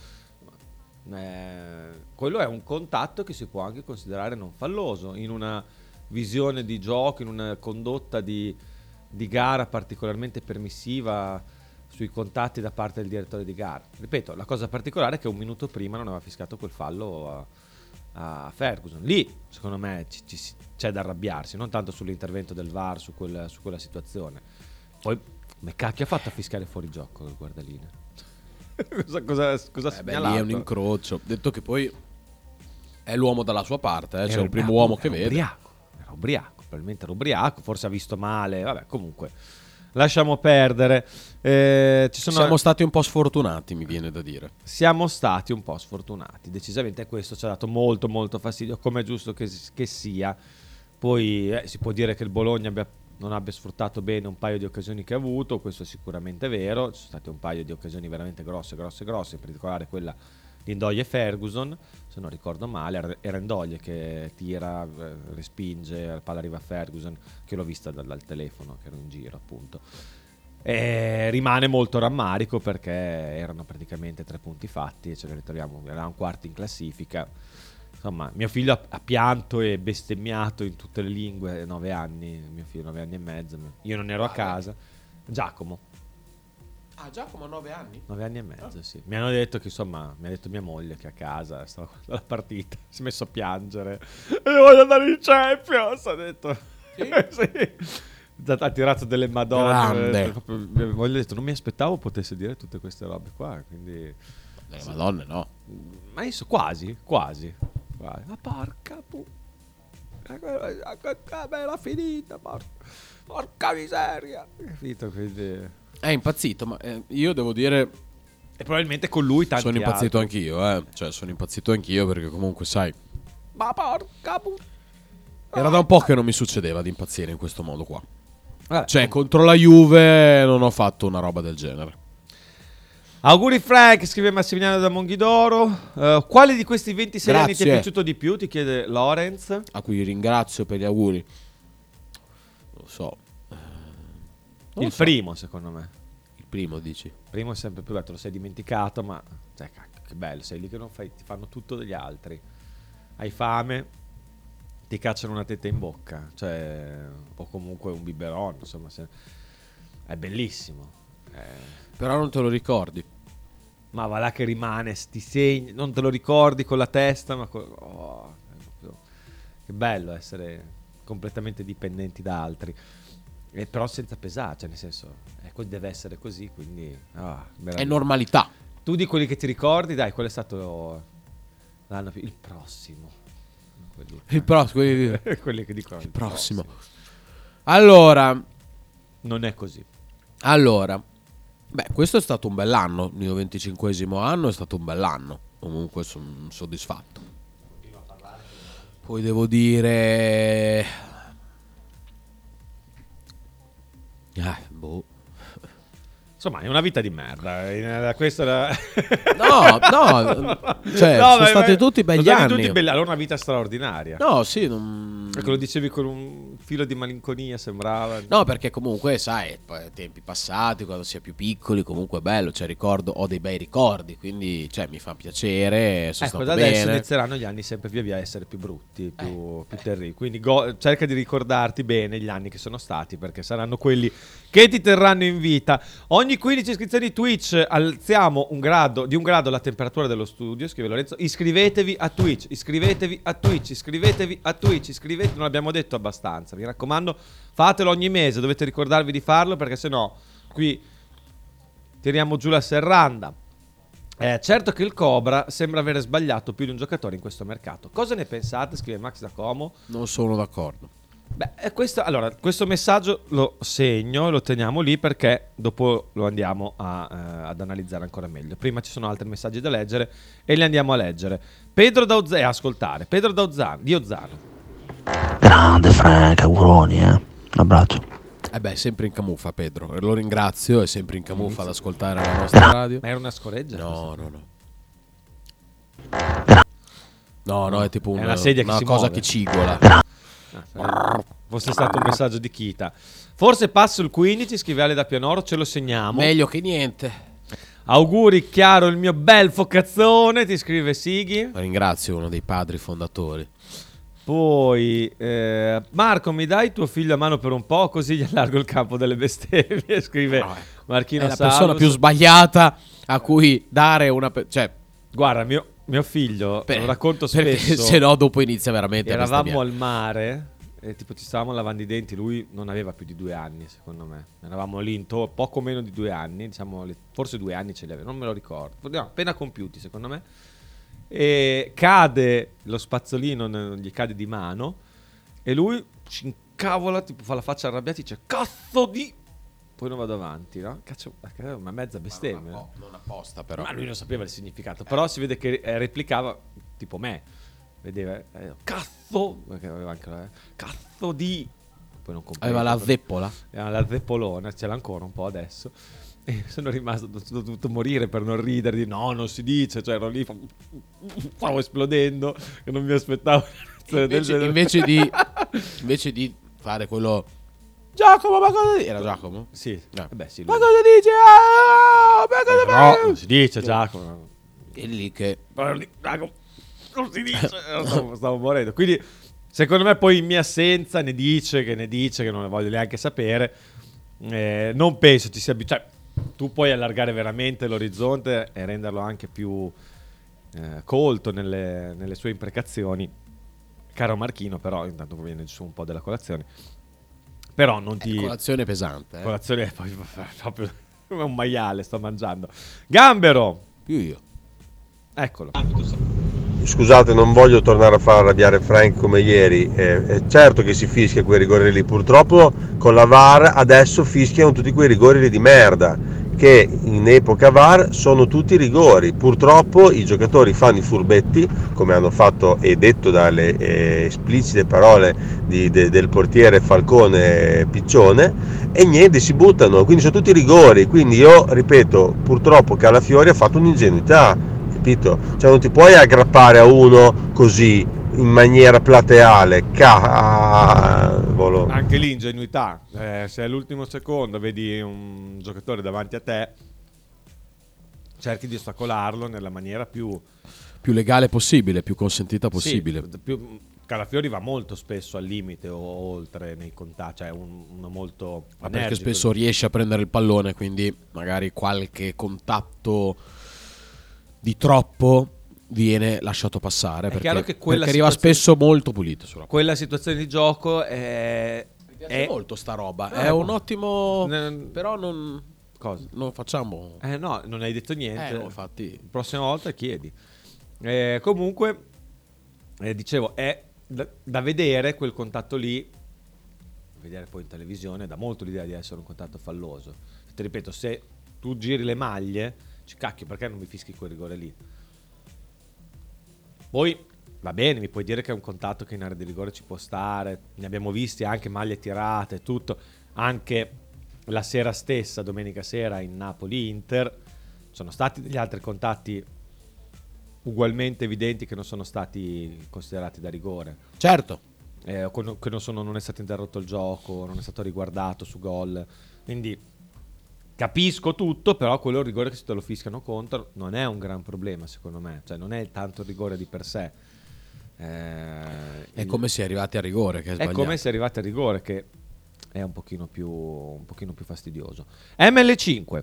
quello è un contatto che si può anche considerare non falloso, in una visione di gioco, in una condotta di gara particolarmente permissiva sui contatti da parte del direttore di gara. Ripeto, la cosa particolare è che un minuto prima non aveva fischiato quel fallo a Ferguson. Lì secondo me c'è da arrabbiarsi, non tanto sull'intervento del VAR su quella situazione. Poi come cacchio ha fatto a fischiare fuori gioco il guardalinea? cosa ha segnalato? Lì è un incrocio, detto che poi è l'uomo dalla sua parte, cioè il primo uomo che vede. Era ubriaco. Probabilmente era ubriaco, forse ha visto male, vabbè, comunque lasciamo perdere. Siamo stati un po' sfortunati, mi viene da dire. Siamo stati un po' sfortunati, decisamente. Questo ci ha dato molto fastidio, come è giusto che sia. Poi si può dire che il Bologna non abbia sfruttato bene un paio di occasioni che ha avuto, questo è sicuramente vero. Ci sono state un paio di occasioni veramente grosse, in particolare quella di Ndoye e Ferguson, se non ricordo male, era Ndoye che tira, respinge, la palla arriva a Ferguson, che l'ho vista dal telefono, che ero in giro appunto. E rimane molto rammarico perché erano praticamente 3 punti fatti e ce ne ritroviamo, era un quarto in classifica. Insomma, mio figlio ha pianto e bestemmiato in tutte le lingue, 9 anni, mio figlio 9 anni e mezzo, io non ero a casa. Giacomo. Ah, Giacomo ha 9 anni? 9 anni e mezzo, sì. Mi hanno detto che, insomma, mi ha detto mia moglie che a casa stava guardando la partita, si è messo a piangere. Io voglio andare in Champions, ha detto. Sì? Sì. Ha tirato delle madonne. Mia moglie ha detto, non mi aspettavo potesse dire tutte queste robe qua, quindi... Le madonne no. Ma io so, quasi. Ma porca era finita, porca miseria. Capito, quindi... È impazzito, ma io devo dire. E probabilmente con lui tanti sono impazzito altri. Anch'io. Cioè, sono impazzito anch'io perché, comunque, sai. Ma porca puttana. Era da un po' che non mi succedeva di impazzire in questo modo qua. Cioè, contro la Juve non ho fatto una roba del genere. Auguri, Frank, scrive Massimiliano da Monghidoro. Quale di questi 20 sereni ti è piaciuto di più? Ti chiede Lorenz. A cui ringrazio per gli auguri. Lo so. Il primo, secondo me. Il primo, dici? Il primo è sempre più bello, te lo sei dimenticato, ma cioè, cacchio, che bello, sei lì che non fai, ti fanno tutto degli altri. Hai fame, ti cacciano una tetta in bocca, cioè, o comunque un biberon, insomma, è bellissimo. Però non te lo ricordi. Ma va là che rimane, sti segni, non te lo ricordi con la testa, ma che bello essere completamente dipendenti da altri. Però senza pesare, cioè nel senso, deve essere così, quindi è normalità. Tu di quelli che ti ricordi, dai, quello è stato l'anno più, il prossimo. Quelli che dicono il prossimo. Allora, non è così. Allora, questo è stato un bell'anno, il mio 25esimo anno è stato un bell'anno. Comunque sono soddisfatto. Continua a parlare. Poi devo dire Insomma, è una vita di merda. Questa era... sono stati tutti belli. Allora, una vita straordinaria. No, sì. Non... Perché lo dicevi con un filo di malinconia, sembrava. No, perché comunque, sai, tempi passati, quando si è più piccoli, comunque è bello. Cioè, ricordo, ho dei bei ricordi, quindi cioè, mi fa piacere. Sono stato bene. Adesso inizieranno gli anni sempre via via a essere più brutti, più terribili. Quindi cerca di ricordarti bene gli anni che sono stati, perché saranno quelli che ti terranno in vita. Ogni 15 iscrizioni Twitch alziamo di un grado la temperatura dello studio, scrive Lorenzo. Iscrivetevi a Twitch. Non abbiamo detto abbastanza, mi raccomando, fatelo ogni mese, dovete ricordarvi di farlo, perché sennò qui tiriamo giù la serranda. Certo che il Cobra sembra aver sbagliato più di un giocatore in questo mercato. Cosa ne pensate? Scrive Max da Como. Non sono d'accordo. Beh, questo messaggio lo segno, lo teniamo lì, perché dopo lo andiamo ad analizzare ancora meglio. Prima ci sono altri messaggi da leggere e li andiamo a leggere. Pedro da Ozzano. Grande Frank, auguroni, un abbraccio. Beh, è sempre in camuffa Pedro, lo ringrazio, è sempre in camuffa ad ascoltare la nostra radio. Ma era una scoreggia? No, è tipo è una sedia che si muove. Cosa che cigola. Fosse stato un messaggio di Kita. Forse passo il 15, scrive Ale da Pianoro, ce lo segniamo. Meglio che niente. Auguri Chiaro, il mio bel focazzone, ti scrive Sighi. Ringrazio, uno dei padri fondatori. Poi Marco, mi dai tuo figlio a mano per un po', così gli allargo il campo delle bestemmie, scrive Marchino. È la Salus. Persona più sbagliata a cui dare una... Cioè, guarda, mio figlio, lo racconto spesso, se no dopo inizia veramente. Eravamo al mare e tipo ci stavamo lavando i denti, lui non aveva più di 2 anni secondo me, eravamo lì poco meno di 2 anni, diciamo, forse 2 anni ce li aveva, non me lo ricordo, no, appena compiuti secondo me, e cade lo spazzolino, gli cade di mano e lui ci incavola, tipo fa la faccia arrabbiata e dice cazzo di... Poi non vado avanti, no? Cazzo, una mezza bestemmia. Non apposta, però. Ma lui non sapeva il significato. Però si vede che replicava, tipo me. Vedeva, cazzo! Perché aveva anche cazzo di... Poi non aveva la zeppola. Aveva la zeppolona, ce l'ha ancora un po' adesso. E sono rimasto, ho dovuto morire per non ridere, di no, non si dice. Cioè ero lì, stavo esplodendo, che non mi aspettavo. Invece di fare quello... Giacomo, ma cosa dici? Era Giacomo? Sì. Beh, sì, ma cosa dici? No, non si dice Giacomo. È lì che... Non si dice. Stavo morendo. Quindi, secondo me, poi in mia assenza ne dice che non ne voglio neanche sapere. Non penso ci sia... Cioè, tu puoi allargare veramente l'orizzonte e renderlo anche più colto nelle sue imprecazioni. Caro Marchino, però, intanto viene su un po' della colazione. Però non ti... Colazione pesante. Colazione è proprio un maiale, sto mangiando. Gambero! Più io. Eccolo. Scusate, non voglio tornare a far arrabbiare Frank come ieri. È certo che si fischia quei rigori lì. Purtroppo con la VAR adesso fischiano tutti quei rigori lì di merda, che in epoca VAR sono tutti rigori. Purtroppo i giocatori fanno i furbetti, come hanno fatto e detto dalle esplicite parole del portiere Falcone Piccione, e niente, si buttano, quindi sono tutti rigori. Quindi io ripeto, purtroppo Calafiori ha fatto un'ingenuità, capito? Cioè non ti puoi aggrappare a uno così in maniera plateale. Anche lì ingenuità, se all'ultimo secondo vedi un giocatore davanti a te, cerchi di ostacolarlo nella maniera più legale possibile, più consentita possibile. Sì, Calafiori va molto spesso al limite o oltre nei contatti, cioè uno molto... Ma perché spesso riesce a prendere il pallone, quindi magari qualche contatto di troppo viene lasciato passare, perché arriva spesso molto pulito sulla quella situazione di gioco. Mi piace molto sta roba, è un ottimo, però non... Cosa? Non facciamo... no, non hai detto niente, no, infatti la prossima volta chiedi. Comunque dicevo, è da vedere quel contatto lì, vedere poi in televisione dà molto l'idea di essere un contatto falloso. Ti ripeto, se tu giri le maglie, cacchio, perché non mi fischi quel rigore lì? Poi va bene, mi puoi dire che è un contatto che in area di rigore ci può stare, ne abbiamo visti anche maglie tirate, tutto, anche la sera stessa, domenica sera, in Napoli-Inter, sono stati degli altri contatti ugualmente evidenti che non sono stati considerati da rigore. Certo. Che non è stato interrotto il gioco, non è stato riguardato su gol. Quindi capisco tutto, però quello rigore che se te lo fischiano contro non è un gran problema, secondo me. Cioè non è tanto il rigore di per sé. È come se arrivati a rigore, che è sbagliato. È come se arrivati a rigore, che è un pochino più fastidioso. ML5.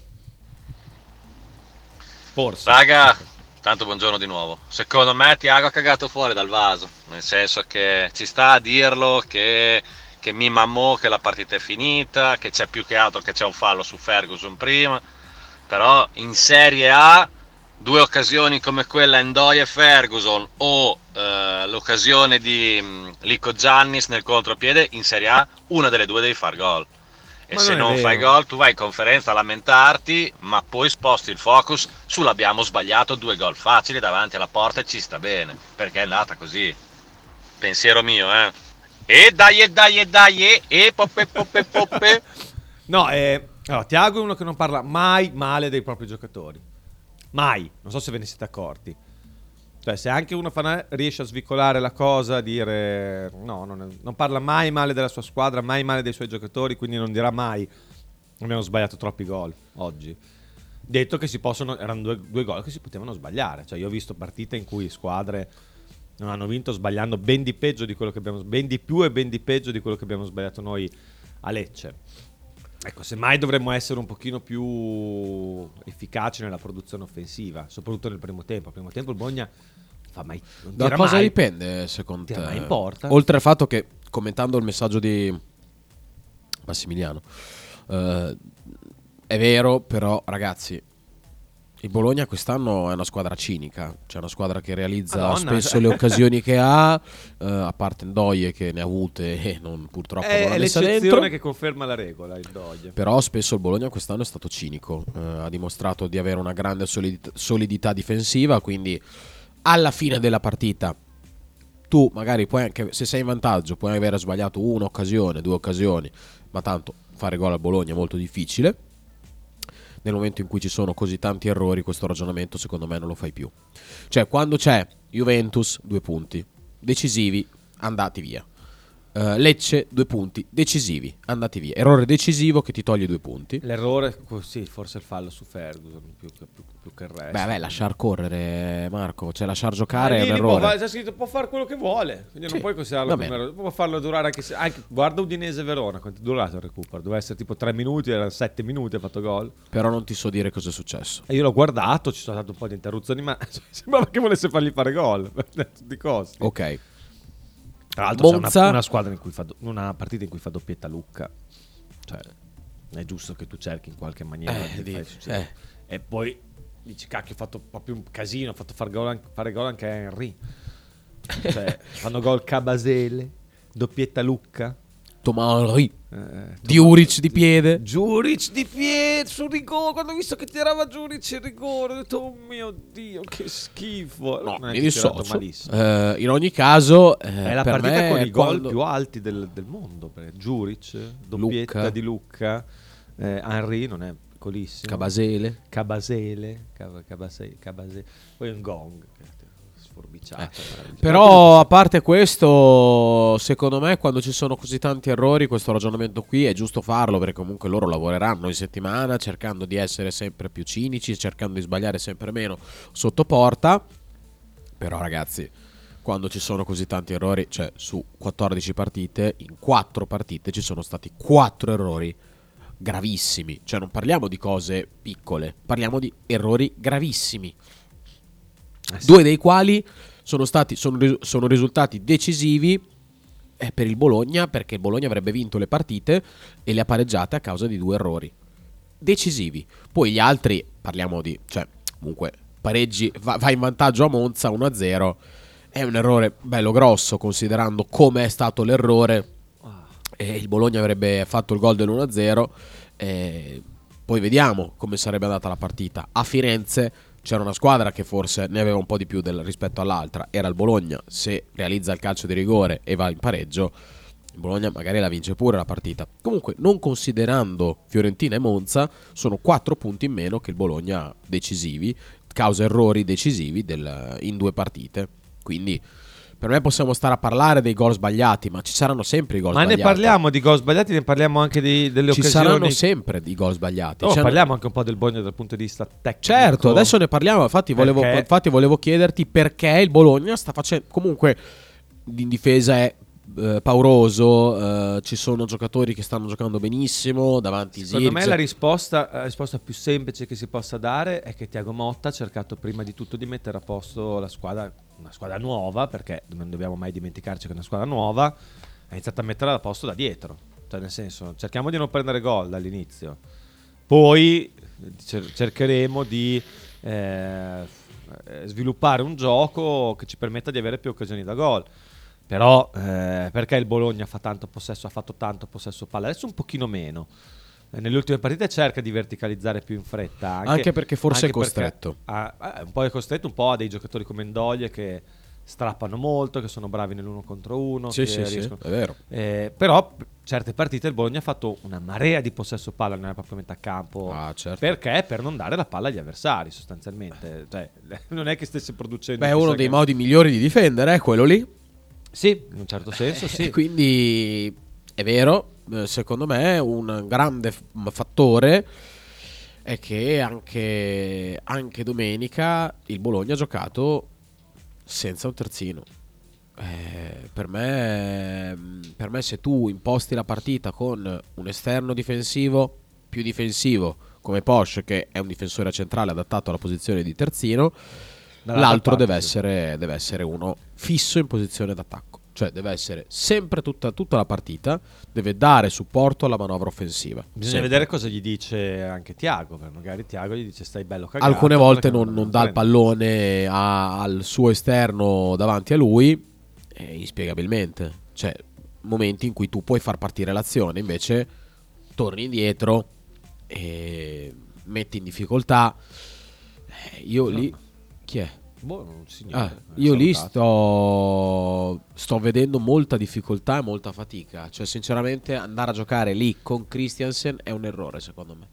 Forse. Raga, tanto buongiorno di nuovo. Secondo me Thiago ha cagato fuori dal vaso, nel senso che ci sta a dirlo che mi mammò che la partita è finita, che c'è più che altro che c'è un fallo su Ferguson prima, però in Serie A due occasioni come quella Ndoye e Ferguson o l'occasione di Lykogiannis nel contropiede, in Serie A una delle due devi far gol. E ma se non fai gol tu vai in conferenza a lamentarti, ma poi sposti il focus sull'abbiamo sbagliato due gol facili davanti alla porta e ci sta bene, perché è andata così. Pensiero mio, eh. E dai, poppe. No, allora, Thiago è uno che non parla mai male dei propri giocatori. Mai. Non so se ve ne siete accorti. Cioè, se anche uno riesce a svicolare la cosa, a dire no, non parla mai male della sua squadra, mai male dei suoi giocatori, quindi non dirà mai abbiamo sbagliato troppi gol oggi. Detto che erano due gol che si potevano sbagliare. Cioè, io ho visto partite in cui squadre non hanno vinto sbagliando ben di più e ben di peggio di quello che abbiamo sbagliato noi a Lecce. Ecco, semmai dovremmo essere un pochino più efficaci nella produzione offensiva, soprattutto nel primo tempo. Al primo tempo il Bologna fa mai. Da cosa mai dipende, secondo te? Mai in porta. Oltre al fatto che, commentando il messaggio di Massimiliano, è vero, però, ragazzi, il Bologna quest'anno è una squadra cinica. Cioè una squadra che realizza spesso le occasioni che ha, a parte Ndoye che ne ha avute e non, purtroppo non l'ha messa dentro. È l'eccezione che conferma la regola, Ndoye. Però spesso il Bologna quest'anno è stato cinico, ha dimostrato di avere una grande solidità difensiva. Quindi alla fine della partita tu magari puoi anche, se sei in vantaggio, puoi aver sbagliato un'occasione, due occasioni, ma tanto fare gol al Bologna è molto difficile. Nel momento in cui ci sono così tanti errori, questo ragionamento secondo me non lo fai più. Cioè quando c'è Juventus 2 punti decisivi, andati via, Lecce 2 punti decisivi, andati via, errore decisivo che ti toglie 2 punti. L'errore, sì, forse il fallo su Ferguson più che il resto. Beh, lasciar correre, Marco, cioè lasciar giocare è un errore. C'è scritto può fare quello che vuole, quindi sì, non puoi considerarlo come errore. Può farlo durare anche, guarda Udinese Verona, quanto è durato il recupero? Doveva essere tipo 3 minuti, erano 7 minuti, ha fatto gol. Però non ti so dire cosa è successo. E io l'ho guardato, ci sono stato un po' di interruzioni, ma sembrava che volesse fargli fare gol a tutti i costi. Ok. Tra l'altro Monza, c'è una squadra in cui una partita in cui fa doppietta Lucca. Cioè è giusto che tu cerchi in qualche maniera e poi dici cacchio, ho fatto proprio un casino, ho fatto fare gol anche a Henry. Cioè fanno gol Cabasele, doppietta Lucca, Tomari, Juric di piede. Juric di piede sul rigore. Quando ho visto che tirava Juric il rigore, ho detto oh mio Dio, che schifo. No, mi dissocio. In ogni caso, è la partita con i gol più alti del mondo. Juric, doppietta Lucca. Di Lucca, Henry non è piccolissimo. Cabasele. Poi un gong. Però a parte questo, secondo me quando ci sono così tanti errori questo ragionamento qui è giusto farlo, perché comunque loro lavoreranno in settimana cercando di essere sempre più cinici, cercando di sbagliare sempre meno sotto porta. Però ragazzi, quando ci sono così tanti errori, cioè su 14 partite in 4 partite ci sono stati 4 errori gravissimi. Cioè non parliamo di cose piccole, parliamo di errori gravissimi. Sì. 2 dei quali sono risultati decisivi per il Bologna, perché il Bologna avrebbe vinto le partite e le ha pareggiate a causa di 2 errori decisivi. Poi gli altri, parliamo di, cioè comunque pareggi, vai in vantaggio a Monza 1-0, è un errore bello grosso considerando come è stato l'errore. Il Bologna avrebbe fatto il gol dell'1-0 poi vediamo come sarebbe andata la partita. A Firenze c'era una squadra che forse ne aveva un po' di più rispetto all'altra, era il Bologna. Se realizza il calcio di rigore e va in pareggio, il Bologna magari la vince pure la partita. Comunque, non considerando Fiorentina e Monza, sono 4 punti in meno che il Bologna decisivi, causa errori decisivi in 2 partite. Quindi per me possiamo stare a parlare dei gol sbagliati, ma ci saranno sempre i gol sbagliati. Ma ne parliamo di gol sbagliati, ne parliamo anche delle occasioni. Ci saranno sempre di gol sbagliati. No, parliamo anche un po' del Bologna dal punto di vista tecnico. Certo, adesso ne parliamo, infatti volevo chiederti perché il Bologna sta facendo... Comunque in difesa è pauroso, ci sono giocatori che stanno giocando benissimo davanti Zirkzee. Secondo me la risposta più semplice che si possa dare è che Thiago Motta ha cercato prima di tutto di mettere a posto la squadra, una squadra nuova, perché non dobbiamo mai dimenticarci che è una squadra nuova, ha iniziato a metterla a posto da dietro, cioè nel senso cerchiamo di non prendere gol dall'inizio, poi cercheremo di sviluppare un gioco che ci permetta di avere più occasioni da gol. Però perché il Bologna fa tanto possesso, ha fatto tanto possesso palla, adesso un pochino meno. Nelle ultime partite cerca di verticalizzare più in fretta. Anche perché forse anche è costretto. Un po' è costretto, un po' a dei giocatori come Ndoye che strappano molto, che sono bravi nell'uno contro uno. Sì, è vero. Però certe partite il Bologna ha fatto una marea di possesso palla nella propria metà campo. Ah, certo. Perché? Per non dare la palla agli avversari sostanzialmente. Cioè, non è che stesse producendo... Beh, uno dei modi migliori di difendere è quello lì. Sì, in un certo senso sì. Quindi è vero, secondo me un grande fattore è che anche domenica il Bologna ha giocato senza un terzino. Per me se tu imposti la partita con un esterno difensivo più difensivo come Posch, che è un difensore centrale adattato alla posizione di terzino, l'altro deve essere uno fisso in posizione d'attacco, cioè deve essere sempre tutta la partita, deve dare supporto alla manovra offensiva. Bisogna vedere cosa gli dice anche Thiago, perché magari Thiago gli dice stai bello cagato. Alcune volte non dà il pallone al suo esterno davanti a lui, inspiegabilmente, cioè momenti in cui tu puoi far partire l'azione, invece torni indietro e metti in difficoltà. Chi è? Buono, signore, io lì sto vedendo molta difficoltà e molta fatica. Cioè sinceramente andare a giocare lì con Christiansen è un errore secondo me.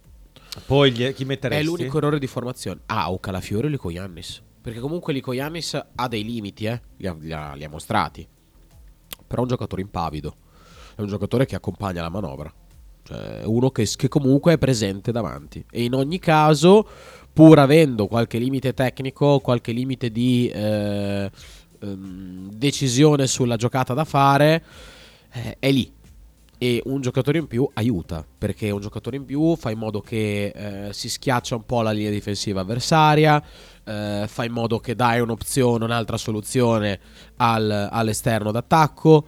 Poi chi metteresti? È l'unico errore di formazione. O Calafiori o Lykogiannis. Perché comunque Lykogiannis ha dei limiti, li ha mostrati. Però è un giocatore impavido, è un giocatore che accompagna la manovra, cioè uno che comunque è presente davanti. E in ogni caso, pur avendo qualche limite tecnico, qualche limite di decisione sulla giocata da fare, è lì. E un giocatore in più aiuta, perché un giocatore in più fa in modo che si schiaccia un po' la linea difensiva avversaria, fa in modo che dai un'opzione, un'altra soluzione all'esterno d'attacco,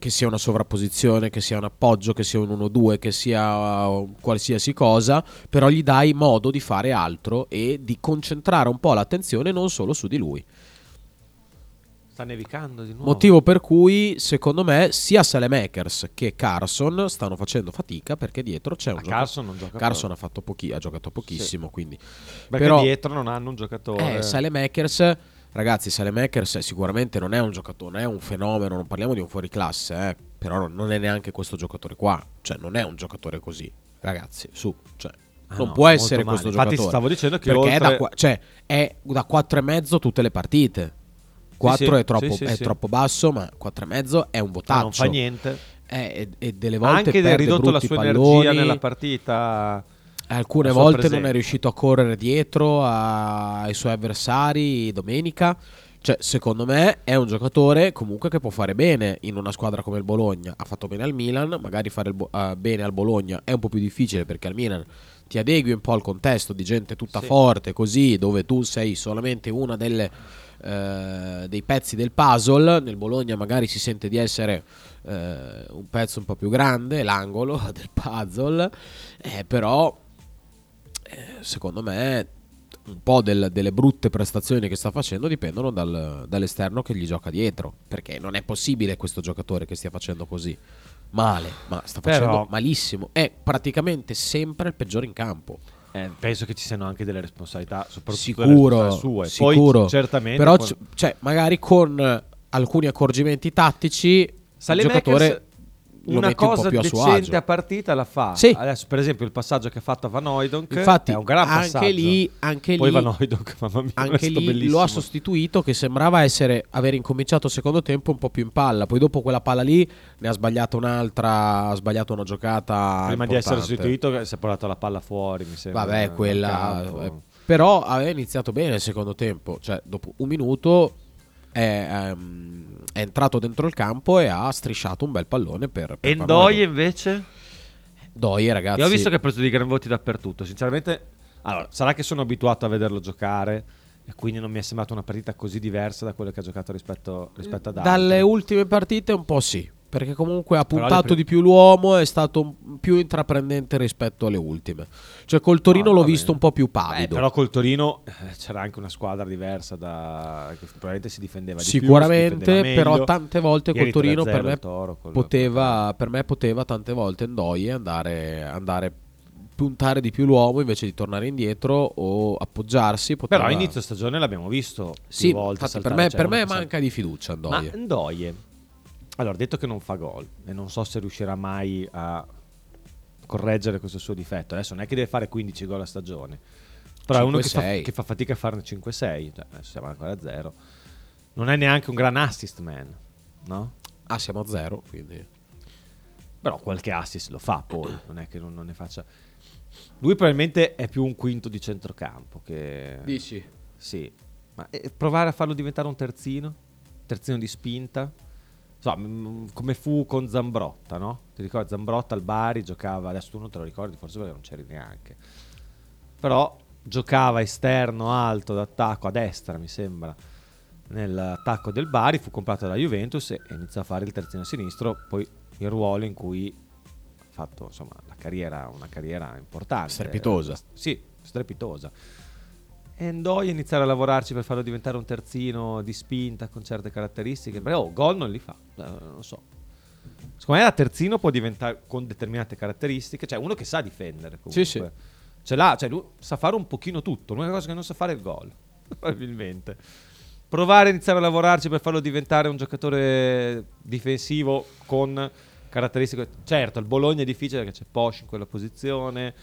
che sia una sovrapposizione, che sia un appoggio, che sia un 1-2, che sia qualsiasi cosa, però gli dai modo di fare altro e di concentrare un po' l'attenzione non solo su di lui. Sta nevicando di nuovo. Motivo per cui, secondo me, sia Saelemaekers che Carson stanno facendo fatica, perché dietro c'è un giocatore. Carson non gioca. Carson ha giocato pochissimo, sì. Quindi. Perché però, dietro non hanno un giocatore. Saelemaekers... Ragazzi, Saelemaekers sicuramente non è un giocatore, non è un fenomeno, non parliamo di un fuoriclasse, però non è neanche questo giocatore qua, cioè non è un giocatore così, ragazzi, su, cioè, non può essere questo giocatore. Infatti stavo dicendo che perché è da 4,5 tutte le partite. 4 sì, è troppo basso, ma 4,5 è un votaccio. Non fa niente. E delle volte anche ridotto la sua energia nella partita. Alcune volte non è riuscito a correre dietro ai suoi avversari domenica. Cioè, secondo me è un giocatore comunque che può fare bene in una squadra come il Bologna. Ha fatto bene al Milan, magari fare bene al Bologna è un po' più difficile, perché al Milan ti adegui un po' al contesto di gente tutta forte così, dove tu sei solamente una dei pezzi del puzzle. Nel Bologna magari si sente di essere un pezzo un po' più grande, l'angolo del puzzle, però secondo me un po' delle brutte prestazioni che sta facendo dipendono dall'esterno che gli gioca dietro, perché non è possibile questo giocatore che stia facendo così male, ma sta facendo malissimo, è praticamente sempre il peggiore in campo. Penso che ci siano anche delle responsabilità, soprattutto delle sue. Sicuro. Poi, certamente, però magari con alcuni accorgimenti tattici Saelemaekers una cosa un più decente a partita la fa. Sì. Adesso per esempio il passaggio che ha fatto a Van Hooijdonk, infatti è un gran passaggio. Anche lì poi Van Hooijdonk, mamma mia, anche lì bellissimo. Lo ha sostituito, che sembrava aver incominciato il secondo tempo un po' più in palla. Poi dopo quella palla lì ne ha sbagliato un'altra, ha sbagliato una giocata prima importante. Di essere sostituito si è portato la palla fuori, mi sembra. Vabbè, quella però aveva iniziato bene il secondo tempo, cioè dopo un minuto è entrato dentro il campo e ha strisciato un bel pallone per Ndoye invece? Ndoye, ragazzi, io ho visto che ha preso dei gran voti dappertutto, sinceramente. Allora, sarà che sono abituato a vederlo giocare e quindi non mi è sembrata una partita così diversa da quello che ha giocato rispetto ad altri. Dalle ultime partite un po' sì, perché comunque ha puntato di più l'uomo, è stato più intraprendente rispetto alle ultime. Cioè col Torino l'ho visto un po' più pavido. Però col Torino c'era anche una squadra diversa che probabilmente si difendeva di più. Sicuramente, però tante volte col Torino per me poteva tante volte Ndoye andare puntare di più l'uomo invece di tornare indietro o appoggiarsi. Poteva... Però inizio stagione l'abbiamo visto più volte. Infatti, per me manca di fiducia Ndoye. Ma Ndoye, allora, detto che non fa gol e non so se riuscirà mai a correggere questo suo difetto. Adesso non è che deve fare 15 gol a stagione, però è uno che fa fatica a farne 5-6, cioè, adesso siamo ancora a 0. Non è neanche un gran assist man, no? Ah, siamo a 0, quindi. Però qualche assist lo fa poi, non è che non ne faccia. Lui probabilmente è più un quinto di centrocampo che... Dici? Sì, ma provare a farlo diventare un terzino di spinta. Come fu con Zambrotta, no? Ti ricordi? Zambrotta al Bari giocava, adesso tu non te lo ricordi forse perché non c'eri neanche, però giocava esterno alto d'attacco a destra, mi sembra, nell'attacco del Bari, fu comprato dalla Juventus e iniziò a fare il terzino sinistro, poi il ruolo in cui ha fatto insomma una carriera importante, strepitosa. Sì, strepitosa. E Ndoye iniziare a lavorarci per farlo diventare un terzino di spinta con certe caratteristiche. Però gol non li fa, non lo so. Secondo me da terzino può diventare con determinate caratteristiche, cioè uno che sa difendere comunque. Sì. Ce l'ha, cioè lui sa fare un pochino tutto, l'unica cosa che non sa fare è il gol, probabilmente. Provare a iniziare a lavorarci per farlo diventare un giocatore difensivo con caratteristiche. Certo, il Bologna è difficile perché c'è Posch in quella posizione,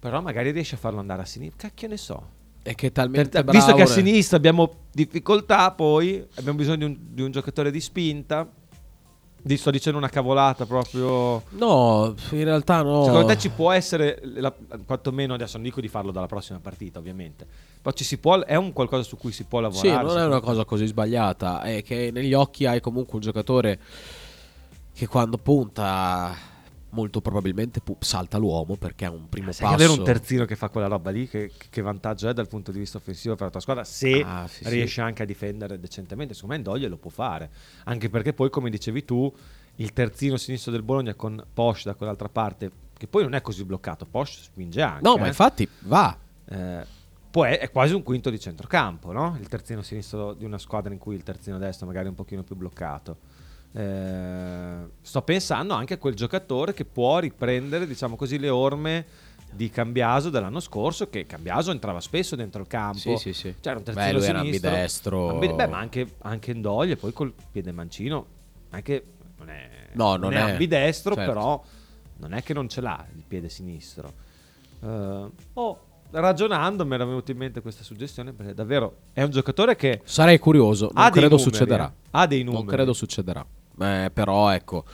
però magari riesce a farlo andare a sinistra, cacchio ne so. È che è talmente bravo, visto che a sinistra abbiamo difficoltà, poi abbiamo bisogno di un giocatore di spinta. Sto dicendo una cavolata proprio? No, in realtà no. Secondo te ci può essere, quantomeno adesso non dico di farlo dalla prossima partita ovviamente, però ci si può, è un qualcosa su cui si può lavorare. Sì, non è una cosa così sbagliata, è che negli occhi hai comunque un giocatore che quando punta molto probabilmente salta l'uomo perché ha un primo passo. Avere un terzino che fa quella roba lì, che vantaggio è dal punto di vista offensivo per la tua squadra, se sì, riesce anche a difendere decentemente. Secondo me Ndoye lo può fare, anche perché poi, come dicevi tu, il terzino sinistro del Bologna con Posch da quell'altra parte, che poi non è così bloccato, Posch spinge anche. No, ma infatti va. Poi è quasi un quinto di centrocampo, no? Il terzino sinistro di una squadra in cui il terzino destro magari è un pochino più bloccato. Sto pensando anche a quel giocatore che può riprendere, diciamo così, le orme di Cambiaso dell'anno scorso, che Cambiaso entrava spesso dentro il campo. Sì. C'era un terzino sinistro, era ambidestro. Ma anche Ndoye, poi col piede mancino, anche non è ambidestro, certo. Però non è che non ce l'ha il piede sinistro. Ragionando mi era venuta in mente questa suggestione, perché davvero è un giocatore che... Sarei curioso, non credo succederà. Ha dei numeri. Non credo succederà. Però ecco,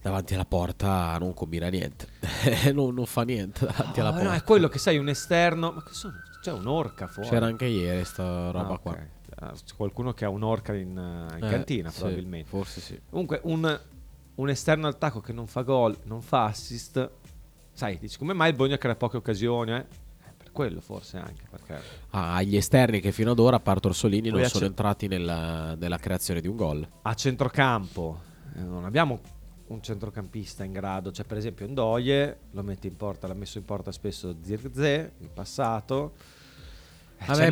davanti alla porta non combina niente. non fa niente davanti alla porta. No, è quello che sei, un esterno. Ma che sono? C'è un'orca fuori. C'era anche ieri sta roba qua. C'è qualcuno che ha un'orca in cantina, probabilmente. Sì, forse sì. Comunque un esterno al tacco che non fa gol, non fa assist. Sai, dici, come mai il Bologna crea poche occasioni? Per quello forse anche. Perché... gli esterni che fino ad ora, a parte Orsolini, non sono entrati nella creazione di un gol. A centrocampo non abbiamo un centrocampista in grado. Cioè, per esempio, Ndoye lo mette in porta, l'ha messo in porta spesso Zirkzee in passato. A me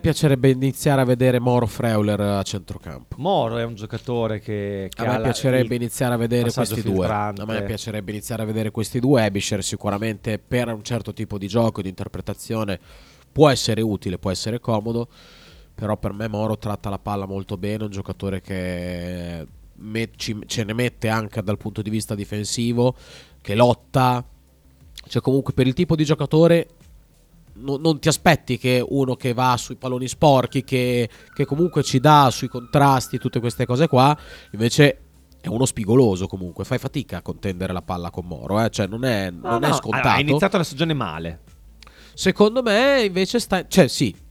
piacerebbe iniziare a vedere Moro Freuler a centrocampo. Moro è un giocatore che a me piacerebbe iniziare a vedere questi filtrante. Due. A me piacerebbe iniziare a vedere questi due. Ebisher sicuramente per un certo tipo di gioco, di interpretazione, può essere utile, può essere comodo. però per me Moro tratta la palla molto bene, un giocatore che ce ne mette anche dal punto di vista difensivo, che lotta, cioè comunque per il tipo di giocatore non ti aspetti che uno che va sui palloni sporchi, che comunque ci dà sui contrasti, tutte queste cose qua, invece è uno spigoloso, comunque fai fatica a contendere la palla con Moro, cioè non è scontato. Allora, ha iniziato la stagione male. Secondo me invece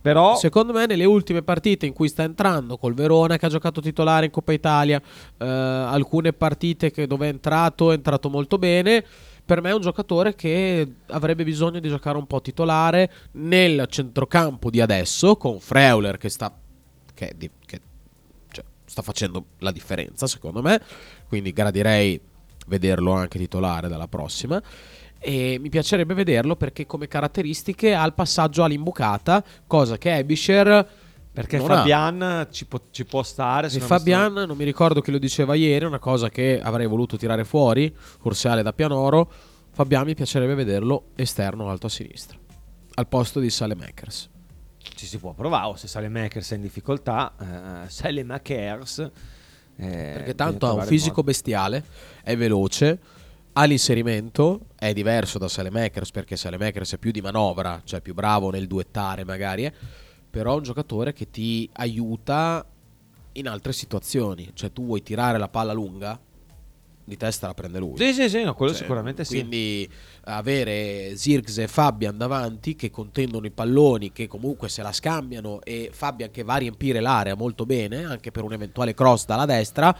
però secondo me nelle ultime partite in cui sta entrando, col Verona che ha giocato titolare in Coppa Italia, alcune partite dove è entrato molto bene, per me è un giocatore che avrebbe bisogno di giocare un po' titolare nel centrocampo di adesso, con Freuler che sta facendo la differenza secondo me, quindi gradirei vederlo anche titolare dalla prossima. E mi piacerebbe vederlo perché come caratteristiche ha il passaggio all'imbucata, cosa che Ebischer, perché Fabbian ci può stare. E Fabbian, non mi ricordo chi lo diceva ieri, una cosa che avrei voluto tirare fuori, Corseale da Pianoro, Fabbian mi piacerebbe vederlo esterno alto a sinistra, al posto di Saelemaekers. Ci si può provare, o se Saelemaekers è in difficoltà, Saelemaekers, perché tanto ha un fisico bestiale, è veloce, all'inserimento è diverso da Saelemaekers, perché Saelemaekers è più di manovra, cioè più bravo nel duettare magari, però è un giocatore che ti aiuta in altre situazioni, cioè tu vuoi tirare la palla lunga, di testa la prende lui. Sì, no, quello cioè, sicuramente quindi sì. Quindi avere Zirkzee e Fabbian davanti che contendono i palloni, che comunque se la scambiano, e Fabbian che va a riempire l'area molto bene anche per un eventuale cross dalla destra,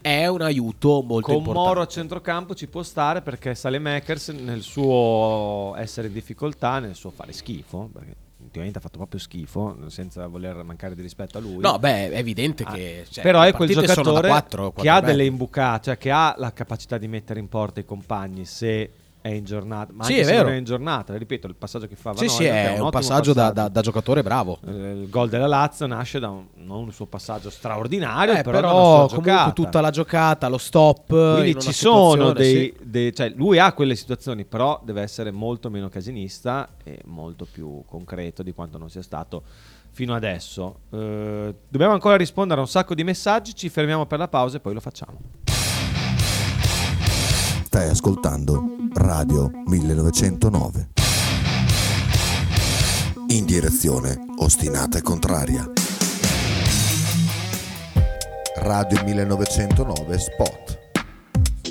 è un aiuto molto importante. Con Moro a centrocampo ci può stare, perché Saelemaekers nel suo essere in difficoltà, nel suo fare schifo, perché ultimamente ha fatto proprio schifo, senza voler mancare di rispetto a lui. No, beh, è evidente che... Cioè, però è quel giocatore 4 che ha delle imbucate, cioè che ha la capacità di mettere in porta i compagni se è in giornata. Ma sì, anche è se vero. Non è in giornata, ripeto, il passaggio che fa Vanoni è un passaggio da giocatore bravo. Il gol della Lazio nasce da un suo passaggio straordinario, però comunque giocata. Tutta la giocata, lo stop, quindi ci sono cioè lui ha quelle situazioni, però deve essere molto meno casinista e molto più concreto di quanto non sia stato fino adesso. Dobbiamo ancora rispondere a un sacco di messaggi, ci fermiamo per la pausa e poi lo facciamo. Stai ascoltando Radio 1909. In direzione ostinata e contraria. Radio 1909 Spot.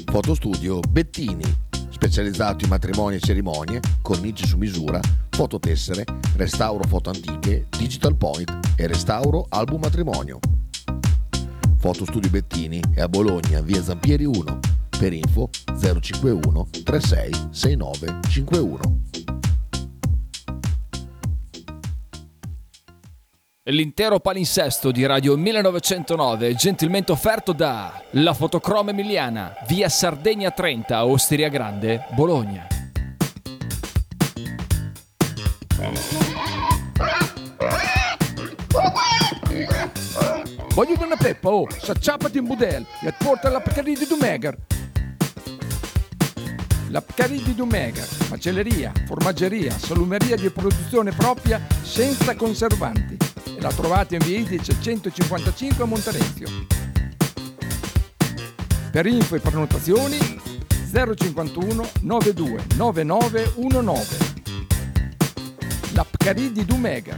Fotostudio Bettini, specializzato in matrimoni e cerimonie, cornici su misura, fototessere, restauro foto antiche, digital point e restauro album matrimonio. Fotostudio Bettini è a Bologna, via Zampieri 1. Per info 051 36 69 51. L'intero palinsesto di Radio 1909 gentilmente offerto da La Fotocroma Emiliana, via Sardegna 30, Osteria Grande, Bologna. Voglio una peppa, oh, s'acciappati in budel e porta la Pcaridi di Dumegar. La Pcaridi di Dumegar, macelleria, formaggeria, salumeria di produzione propria senza conservanti. E la trovate in via Idice 155 a Monterezio. Per info e prenotazioni 051 92 9919. La Pcaridi di Dumegar.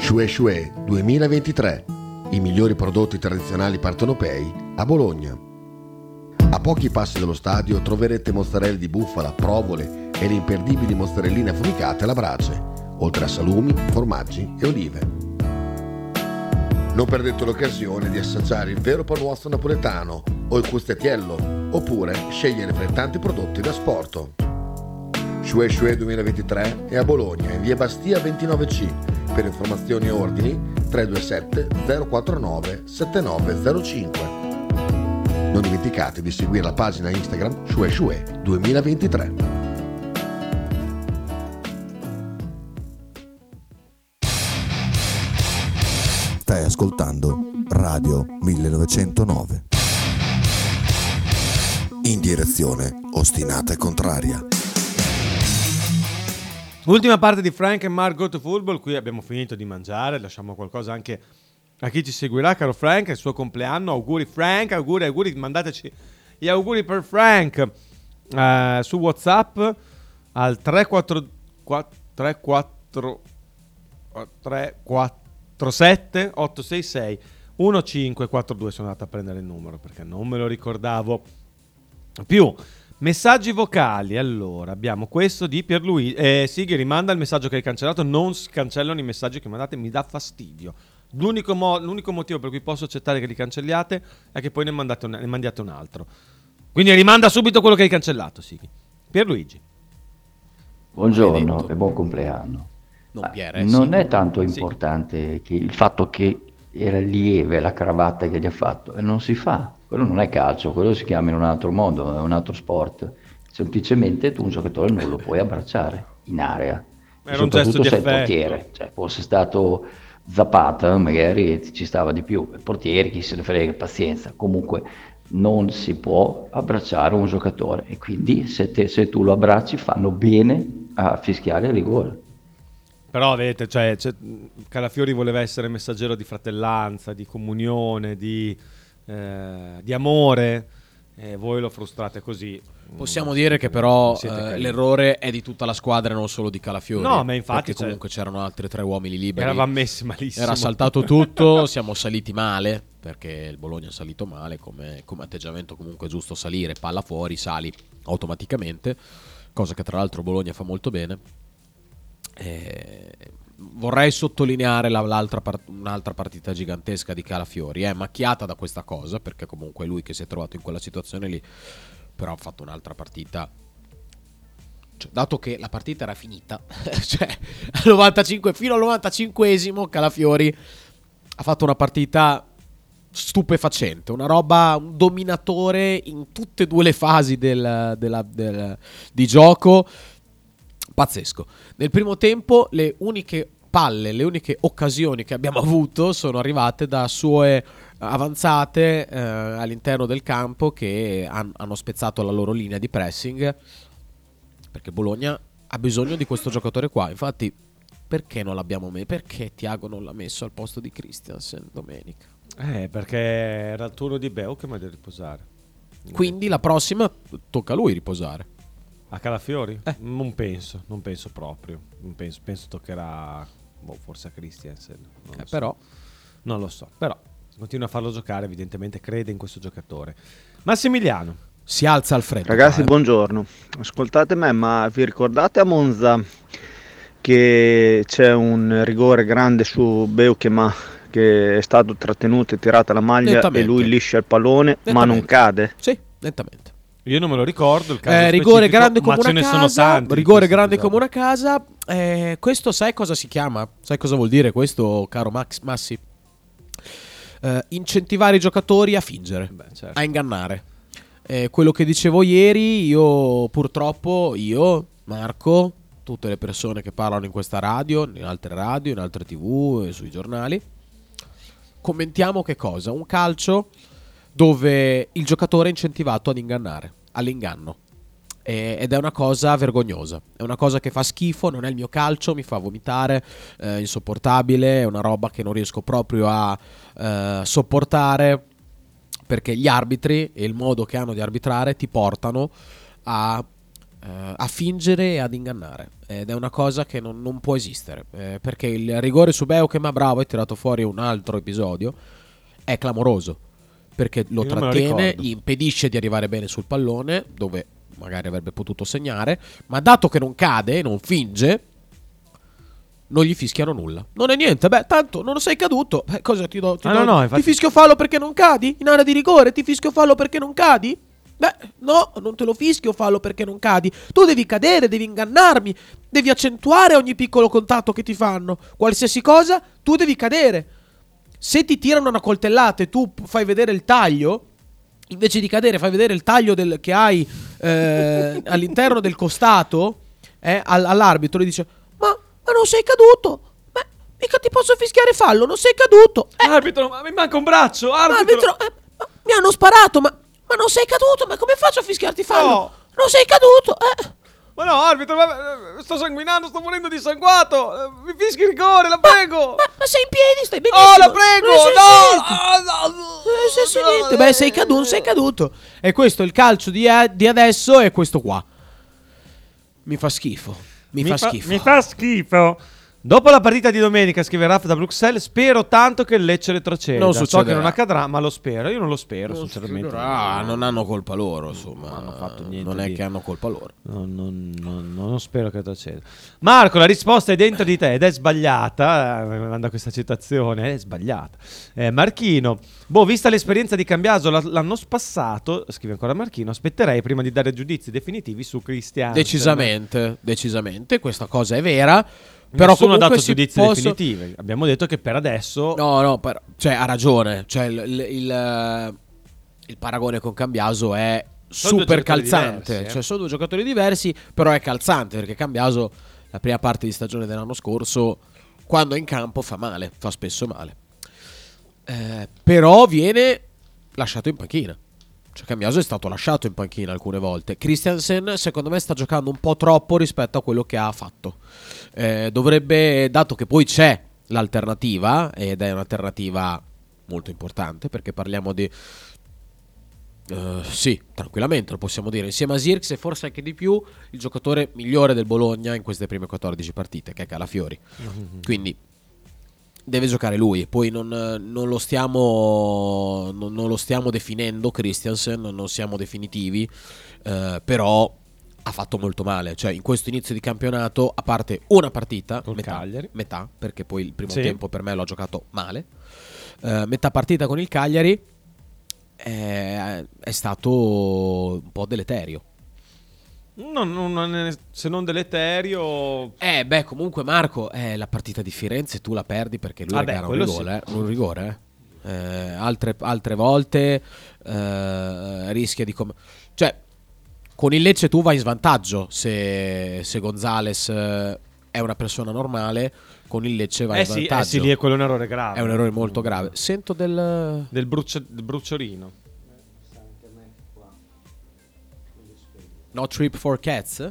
Shue Shue 2023, i migliori prodotti tradizionali partenopei a Bologna. A pochi passi dallo stadio troverete mozzarella di bufala, provole e le imperdibili mozzarelline affumicate alla brace, oltre a salumi, formaggi e olive. Non perdete l'occasione di assaggiare il vero panuozzo napoletano o il custettiello, oppure scegliere fra i tanti prodotti da asporto. Shue Shue 2023 è a Bologna, in via Bastia 29C. Per informazioni e ordini 327 049 7905. Non dimenticate di seguire la pagina Instagram Shue Shue 2023. Stai ascoltando Radio 1909. In direzione ostinata e contraria. Ultima parte di Frank e Mark Go to Football. Qui abbiamo finito di mangiare. Lasciamo qualcosa anche a chi ci seguirà, caro Frank. È il suo compleanno. Auguri Frank, auguri. Mandateci gli auguri per Frank su WhatsApp al 347 866 1542. Sono andato a prendere il numero perché non me lo ricordavo più. Messaggi vocali. Allora abbiamo questo di Pierluigi. Sighi, rimanda il messaggio che hai cancellato. Non si cancellano i messaggi che mandate, mi dà fastidio. L'unico motivo per cui posso accettare che li cancelliate è che poi ne mandiate un altro. Quindi rimanda subito quello che hai cancellato, Sighi. Pierluigi, buongiorno e buon compleanno. Non è tanto importante che il fatto che era lieve la cravatta che gli ha fatto, e non si fa, quello non è calcio, quello si chiama in un altro modo, è un altro sport. Semplicemente tu un giocatore non lo puoi abbracciare in area, era soprattutto un gesto di portiere, cioè fosse stato Zapata magari ci stava di più, il portiere chi se ne frega, pazienza, comunque non si può abbracciare un giocatore, e quindi se tu lo abbracci fanno bene a fischiare il rigore. Però vedete, cioè, Calafiori voleva essere messaggero di fratellanza, di comunione, di amore, e voi lo frustrate così. Possiamo dire che però l'errore è di tutta la squadra e non solo di Calafiori. No, ma infatti, perché comunque c'erano altri tre uomini liberi. Eravamo messi malissimo. Era saltato tutto, siamo saliti male, perché il Bologna è salito male, come atteggiamento comunque è giusto salire, palla fuori, sali automaticamente, cosa che tra l'altro Bologna fa molto bene. Vorrei sottolineare un'altra partita gigantesca di Calafiori, è macchiata da questa cosa perché comunque è lui che si è trovato in quella situazione lì, però ha fatto un'altra partita, cioè, dato che la partita era finita cioè, fino al 95esimo Calafiori ha fatto una partita stupefacente, una roba, un dominatore in tutte e due le fasi di gioco. Pazzesco. Nel primo tempo le uniche palle, le uniche occasioni che abbiamo avuto sono arrivate da sue avanzate all'interno del campo che hanno spezzato la loro linea di pressing, perché Bologna ha bisogno di questo giocatore qua. Infatti perché non l'abbiamo messo? Perché Thiago non l'ha messo al posto di Christiansen domenica? Perché era il turno di Beukema di riposare. Quindi la prossima tocca a lui riposare. A Calafiori? Non penso proprio, toccherà forse a Christiansen, non lo so, però continua a farlo giocare, evidentemente crede in questo giocatore. Massimiliano si alza al freddo. Ragazzi, buongiorno, ascoltate me, ma vi ricordate a Monza che c'è un rigore grande su Beukema che è stato trattenuto e tirata la maglia e lui liscia il pallone ma non cade? Sì, nettamente. Io non me lo ricordo il caso rigore grande come una casa. Rigore grande come una casa. Questo sai cosa si chiama? Sai cosa vuol dire questo, caro Massi? Incentivare i giocatori a fingere, certo. A ingannare. Quello che dicevo ieri, io, Marco, tutte le persone che parlano in questa radio, in altre TV, sui giornali, commentiamo che cosa? Un calcio dove il giocatore è incentivato ad ingannare, all'inganno, ed è una cosa vergognosa, è una cosa che fa schifo, non è il mio calcio, mi fa vomitare, è insopportabile, è una roba che non riesco proprio a sopportare, perché gli arbitri e il modo che hanno di arbitrare ti portano a fingere e ad ingannare, ed è una cosa che non può esistere, perché il rigore su Beukema, bravo, hai tirato fuori un altro episodio, è clamoroso, perché lo trattiene, gli impedisce di arrivare bene sul pallone, dove magari avrebbe potuto segnare, ma dato che non cade, non finge, non gli fischiano nulla. Non è niente, beh, tanto non sei caduto. Beh, cosa ti do? Ti fischio fallo perché non cadi? In area di rigore ti fischio fallo perché non cadi? Beh, no, non te lo fischio fallo perché non cadi. Tu devi cadere, devi ingannarmi, devi accentuare ogni piccolo contatto che ti fanno. Qualsiasi cosa, tu devi cadere. Se ti tirano una coltellata e tu fai vedere il taglio, invece di cadere fai vedere il taglio che hai all'interno del costato, all'arbitro, e dice: ma non sei caduto. Beh, mica ti posso fischiare fallo, non sei caduto. Arbitro, ma mi manca un braccio, arbitro. Mi hanno sparato, ma non sei caduto, ma come faccio a fischiarti fallo? No. Non sei caduto, Ma no, arbitro, sto sanguinando, sto morendo dissanguato. Mi fischi il rigore, la prego. Ma sei in piedi, stai benissimo. Oh, la prego, no. Beh, sei caduto. E questo, il calcio di adesso è questo qua. Mi fa schifo. Dopo la partita di domenica, scrive Raf da Bruxelles, spero tanto che il Lecce retroceda. Non so che non accadrà, ma lo spero. Io non lo spero, non sinceramente. Non hanno colpa loro, insomma. Non hanno fatto niente. Non è che hanno colpa loro. Non spero che retroceda. Marco, la risposta è dentro di te ed è sbagliata. Mi manda questa citazione, è sbagliata. Marchino, vista l'esperienza di Cambiaso l'anno passato, scrive ancora Marchino, aspetterei prima di dare giudizi definitivi su Christiansen. Decisamente, questa cosa è vera. Però nessuno ha dato giudizi definitivi. Abbiamo detto che per adesso cioè ha ragione, cioè il paragone con Cambiaso è super calzante, diversi, Cioè sono due giocatori diversi, però è calzante perché Cambiaso la prima parte di stagione dell'anno scorso, quando è in campo, fa male, fa spesso male. Però viene lasciato in panchina. Cioè Cambiaso è stato lasciato in panchina alcune volte. Christiansen secondo me sta giocando un po' troppo rispetto a quello che ha fatto. Dovrebbe, dato che poi c'è l'alternativa, ed è un'alternativa molto importante, perché parliamo di sì, tranquillamente lo possiamo dire, insieme a Zirkzee e forse anche di più, il giocatore migliore del Bologna in queste prime 14 partite, che è Calafiori. Quindi deve giocare lui. Poi non lo stiamo definendo Christiansen, non siamo definitivi, però ha fatto molto male. Cioè in questo inizio di campionato, a parte una partita, metà, perché poi il primo tempo per me l'ho giocato male, metà partita con il Cagliari è stato un po' deleterio. No, se non deleterio. Comunque Marco, la partita di Firenze tu la perdi perché lui regala un rigore. Altre volte rischia di cioè con il Lecce tu vai in svantaggio se Gonzales è una persona normale. Con il Lecce vai in svantaggio. Lì è quello un errore grave. È un errore molto grave. Sento del bruciorino. No trip for cats?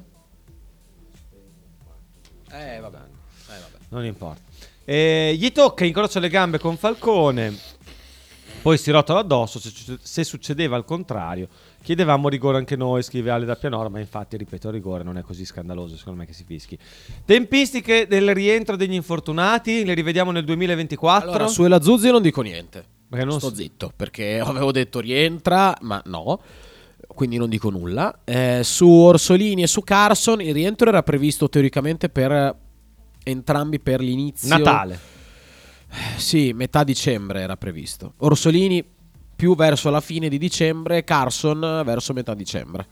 Vabbè. Non importa. Gli tocca, incrocia le gambe con Falcone, poi si rotola addosso. Se succedeva al contrario, chiedevamo rigore anche noi, scrive Ale da Pianora, ma infatti, ripeto, rigore non è così scandaloso, secondo me, che si fischi. Tempistiche del rientro degli infortunati, le rivediamo nel 2024. Allora, su El Azzouzi non dico niente, sto zitto, perché avevo detto rientra, ma no, quindi non dico nulla. Su Orsolini e su Carson il rientro era previsto teoricamente per entrambi per l'inizio Natale. Sì, metà dicembre era previsto. Orsolini più verso la fine di dicembre, Carson verso metà dicembre.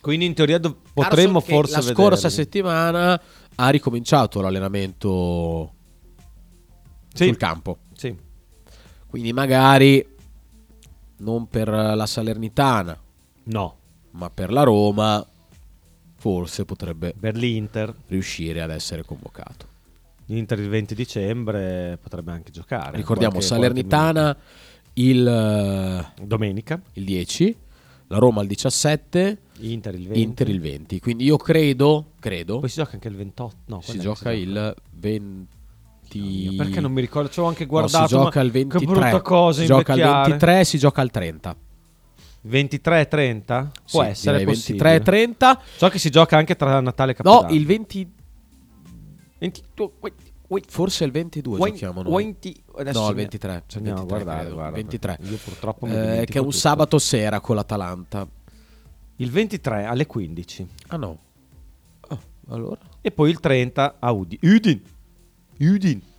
Quindi in teoria potremmo forse vederli. La scorsa settimana ha ricominciato l'allenamento sul campo. Sì. Quindi magari non per la Salernitana, no, ma per la Roma forse potrebbe, per l'Inter, riuscire ad essere convocato. L'Inter il 20 dicembre potrebbe anche giocare. Ricordiamo Salernitana il domenica, il 10, la Roma il 17, Inter il 20. Quindi io credo. Poi si gioca anche il 28, no, si gioca il 20. Perché non mi ricordo, ci ho anche guardato. Si gioca al 23. Che brutta cosa, si gioca al 23, si gioca al 30. 23-30? Può essere possibile. 23-30. So che si gioca anche tra Natale e Capodanno. No, il 22, forse il 22 giochiamo noi. No, il 23. Cioè, no, 23. Io purtroppo che è un sabato sera con l'Atalanta. Il 23 alle 15. Ah no. Allora e poi il 30 a Udine.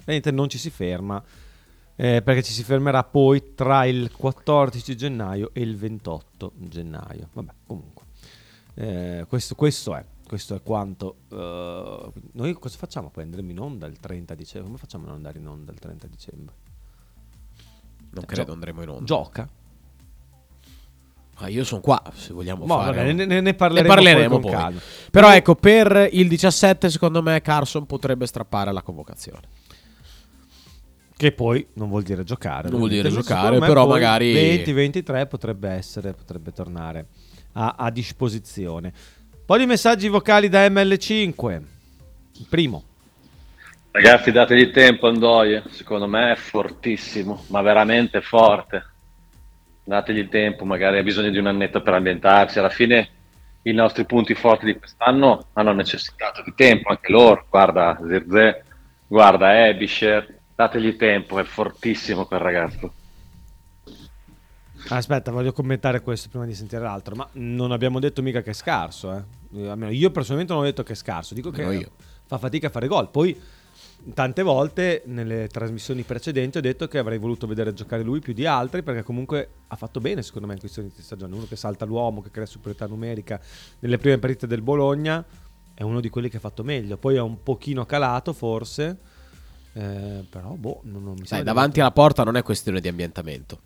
Niente, non ci si ferma, perché ci si fermerà poi tra il 14 gennaio e il 28 gennaio. Vabbè, comunque, questo è quanto. Noi cosa facciamo poi? Andremo in onda il 30 dicembre? Come facciamo a non andare in onda il 30 dicembre? Non credo andremo in onda. Gioca. Ma io sono qua, se vogliamo fare. Ne parleremo poi. Calma. Però ecco, per il 17 secondo me Carson potrebbe strappare la convocazione. Che poi non vuol dire giocare. Non vuol dire giocare, però magari 20-23 potrebbe tornare a disposizione. Poi i messaggi vocali da ML5. Il primo. Ragazzi, dategli tempo a Ndoye, secondo me è fortissimo, ma veramente forte. Dategli tempo, magari ha bisogno di un annetto per ambientarsi. Alla fine i nostri punti forti di quest'anno hanno necessitato di tempo, anche loro. Guarda Zirkzee, guarda Ebisher, dategli tempo, è fortissimo quel ragazzo. Aspetta, voglio commentare questo prima di sentire l'altro, ma non abbiamo detto mica che è scarso, almeno io personalmente non ho detto che è scarso, dico che fa fatica a fare gol. Poi tante volte nelle trasmissioni precedenti ho detto che avrei voluto vedere giocare lui più di altri, perché comunque ha fatto bene secondo me in questione di stagione. Uno che salta l'uomo, che crea superiorità numerica. Nelle prime partite del Bologna è uno di quelli che ha fatto meglio. Poi è un pochino calato forse, però non mi sa. Davanti alla porta non è questione di ambientamento.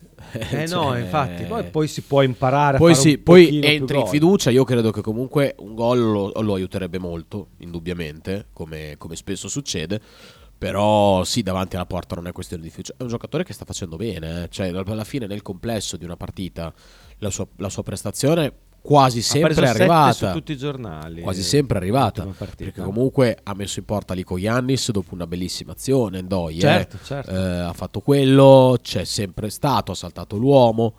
No, infatti. Poi si può imparare a fare poi entri in fiducia. Io credo che comunque un gol lo aiuterebbe molto, indubbiamente, come spesso succede. Però sì, davanti alla porta non è questione di fiducia. È un giocatore che sta facendo bene, cioè alla fine nel complesso di una partita la sua prestazione quasi sempre è arrivata su tutti i giornali, quasi sempre è arrivata, perché comunque ha messo in porta Lykogiannis dopo una bellissima azione. Ndoye certo. Ha fatto quello, c'è sempre stato, ha saltato l'uomo,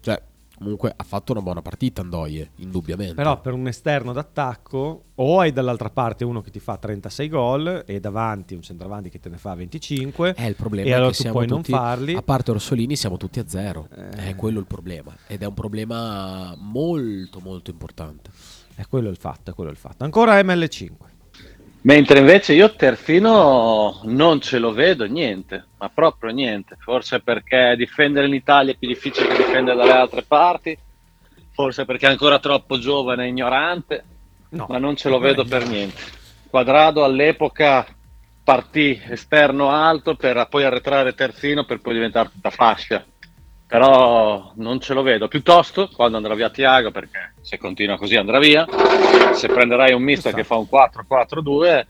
cioè comunque ha fatto una buona partita Ndoye, indubbiamente. Però per un esterno d'attacco o hai dall'altra parte uno che ti fa 36 gol e davanti un centravanti che te ne fa 25, il problema e allora che tu siamo puoi tutti, non farli. A parte Orsolini siamo tutti a zero, è quello il problema, ed è un problema molto molto importante. È quello il fatto. Ancora ML5. Mentre invece io terzino non ce lo vedo niente, ma proprio niente. Forse perché difendere in Italia è più difficile che difendere dalle altre parti, forse perché è ancora troppo giovane e ignorante, ma non ce lo vedo per niente. Quadrado all'epoca partì esterno alto per poi arretrare terzino per poi diventare tutta fascia, però non ce lo vedo. Piuttosto quando andrà via Thiago, perché se continua così andrà via, se prenderai un mister che fa un 4-4-2,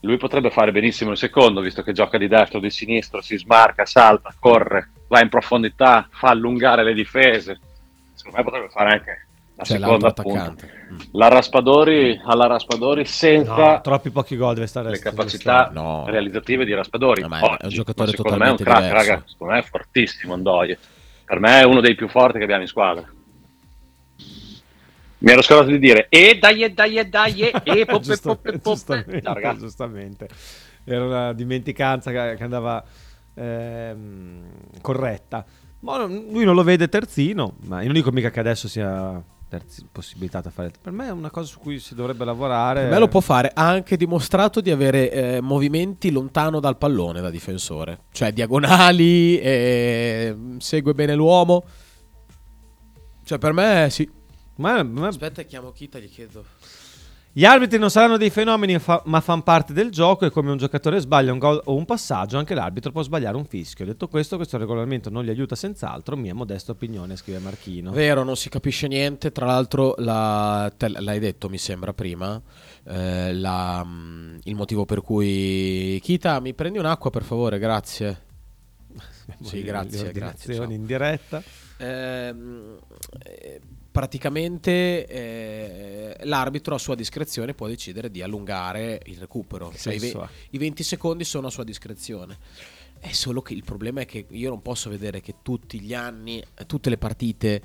lui potrebbe fare benissimo il secondo, visto che gioca di destra o di sinistra, si smarca, salta, corre, va in profondità, fa allungare le difese. Secondo me potrebbe fare anche la seconda attaccante. Alla Raspadori senza troppi pochi gol deve stare le capacità realizzative di Raspadori. È un giocatore totalmente diverso. Secondo me è un crack, raga. Secondo me è fortissimo Ndoye. Per me è uno dei più forti che abbiamo in squadra. Mi ero scordato di dire dai poppe. Giustamente. Era una dimenticanza che andava corretta. Ma lui non lo vede terzino, ma io non dico mica che adesso sia possibilità da fare. Per me è una cosa su cui si dovrebbe lavorare. Per me lo può fare. Ha anche dimostrato di avere movimenti lontano dal pallone da difensore, cioè diagonali, segue bene l'uomo, cioè per me sì. Ma aspetta, chiamo Kita, gli chiedo. Gli arbitri non saranno dei fenomeni, ma fanno parte del gioco, e come un giocatore sbaglia un gol o un passaggio, anche l'arbitro può sbagliare un fischio. Detto questo regolamento non gli aiuta senz'altro, mia modesta opinione, scrive Marchino. Vero, non si capisce niente. Tra l'altro l'hai detto, mi sembra, prima, il motivo per cui... Kita, mi prendi un'acqua per favore, grazie. Sì, grazie. In diretta. Praticamente l'arbitro a sua discrezione può decidere di allungare il recupero, cioè i 20 secondi sono a sua discrezione. È solo che il problema è che io non posso vedere che tutti gli anni, tutte le partite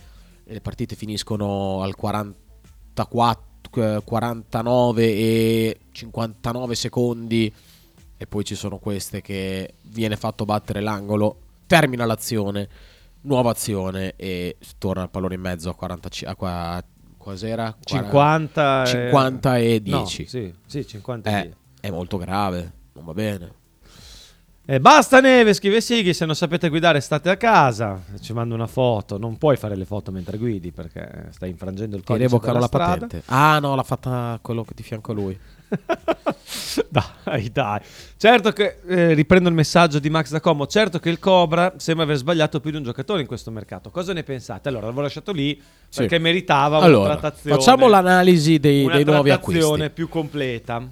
finiscono al 44, 49 e 59 secondi, e poi ci sono queste che viene fatto battere l'angolo, termina l'azione, nuova azione e torna il pallone in mezzo a 40, a cos'era? 50 e 10. No, sì, 50 e 10. È molto grave, non va bene. E basta neve, scrive Sighi, se non sapete guidare state a casa, ci mando una foto, non puoi fare le foto mentre guidi perché stai infrangendo il codice della strada. Patente. Ah no, l'ha fatta quello che di fianco a lui. dai. Certo che, riprendo il messaggio di Max da Como, certo che il Cobra sembra aver sbagliato più di un giocatore in questo mercato. Cosa ne pensate? Allora, l'avevo lasciato lì perché meritava una trattazione. Facciamo l'analisi dei nuovi acquisti. Una trattazione più completa.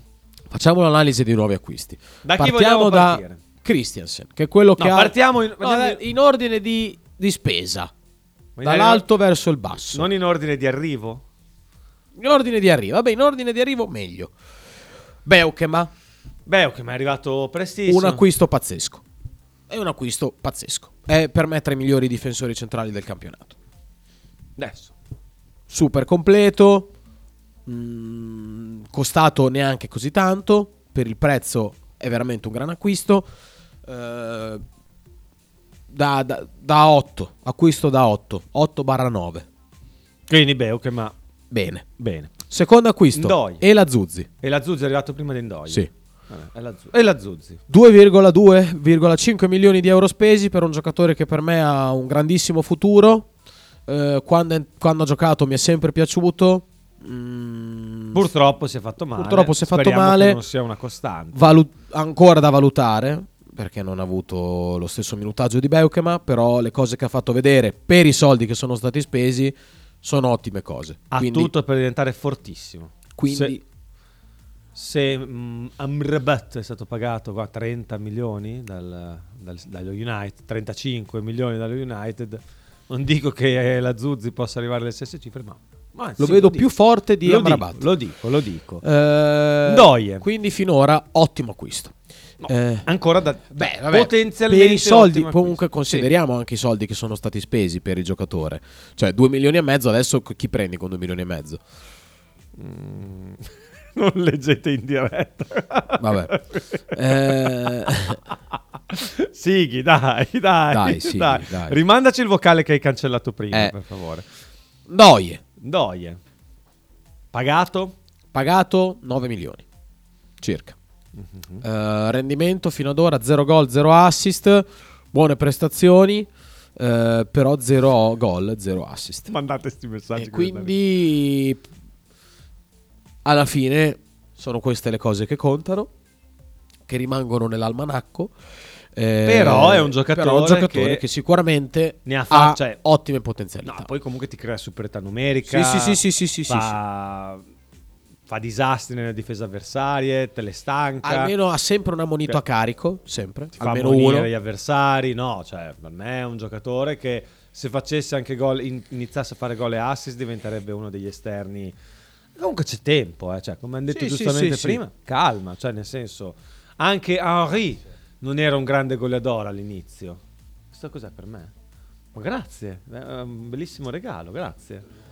Facciamo l'analisi dei nuovi acquisti. Da chi vogliamo partire? Christiansen, che è quello che partiamo in ordine di spesa, dall'alto verso il basso. Non in ordine di arrivo? In ordine di arrivo, vabbè, in ordine di arrivo meglio. Beukema è arrivato prestissimo. Un acquisto pazzesco. È per me tra i migliori difensori centrali del campionato. Adesso. Super completo, costato neanche così tanto, per il prezzo è veramente un gran acquisto. Da 8, acquisto da 8/9. Quindi Beukema bene. Secondo acquisto, Ndoye. El Azzouzi è arrivato prima di Ndoye. Sì. El Azzouzi, 2,2,5 milioni di euro spesi per un giocatore che per me ha un grandissimo futuro. Quando ha giocato mi è sempre piaciuto. Purtroppo si è fatto male. Non sia una costante. Ancora da valutare, perché non ha avuto lo stesso minutaggio di Beukema, però le cose che ha fatto vedere per i soldi che sono stati spesi sono ottime cose. Quindi, tutto per diventare fortissimo. Quindi se Amrabat è stato pagato 30 milioni dallo United, 35 milioni dallo United, non dico che la Zuzzi possa arrivare alle stesse cifre, ma lo vedo più forte di Amrabat. Lo dico. Ndoye. Quindi finora ottimo acquisto. No, ancora potenzialmente per i soldi, comunque consideriamo anche i soldi che sono stati spesi per il giocatore, cioè 2,5 milioni. Adesso chi prendi con 2,5 milioni? Non leggete in diretta. Vabbè. Sighi, dai. Rimandaci il vocale che hai cancellato prima, per favore. Ndoye. Pagato 9 milioni circa. Rendimento fino ad ora 0 gol, 0 assist, buone prestazioni, però 0 gol, 0 assist. Mandate sti messaggi. E quindi alla fine sono queste le cose che contano, che rimangono nell'almanacco. Però è un giocatore, che sicuramente ne ha cioè, ottime potenzialità. No, poi comunque ti crea superiorità numerica. Sì. Fa disastri nelle difese avversarie, te le stanca. Almeno ha sempre un ammonito a carico, sempre. Ti fa ammonire gli avversari, no? Cioè, per me è un giocatore che se facesse anche gol, iniziasse a fare gol e assist, diventerebbe uno degli esterni. Comunque c'è tempo, cioè, come hanno detto giustamente prima, calma, cioè nel senso, anche Henry non era un grande goleador all'inizio. Questo cos'è per me? Ma grazie, è un bellissimo regalo, grazie.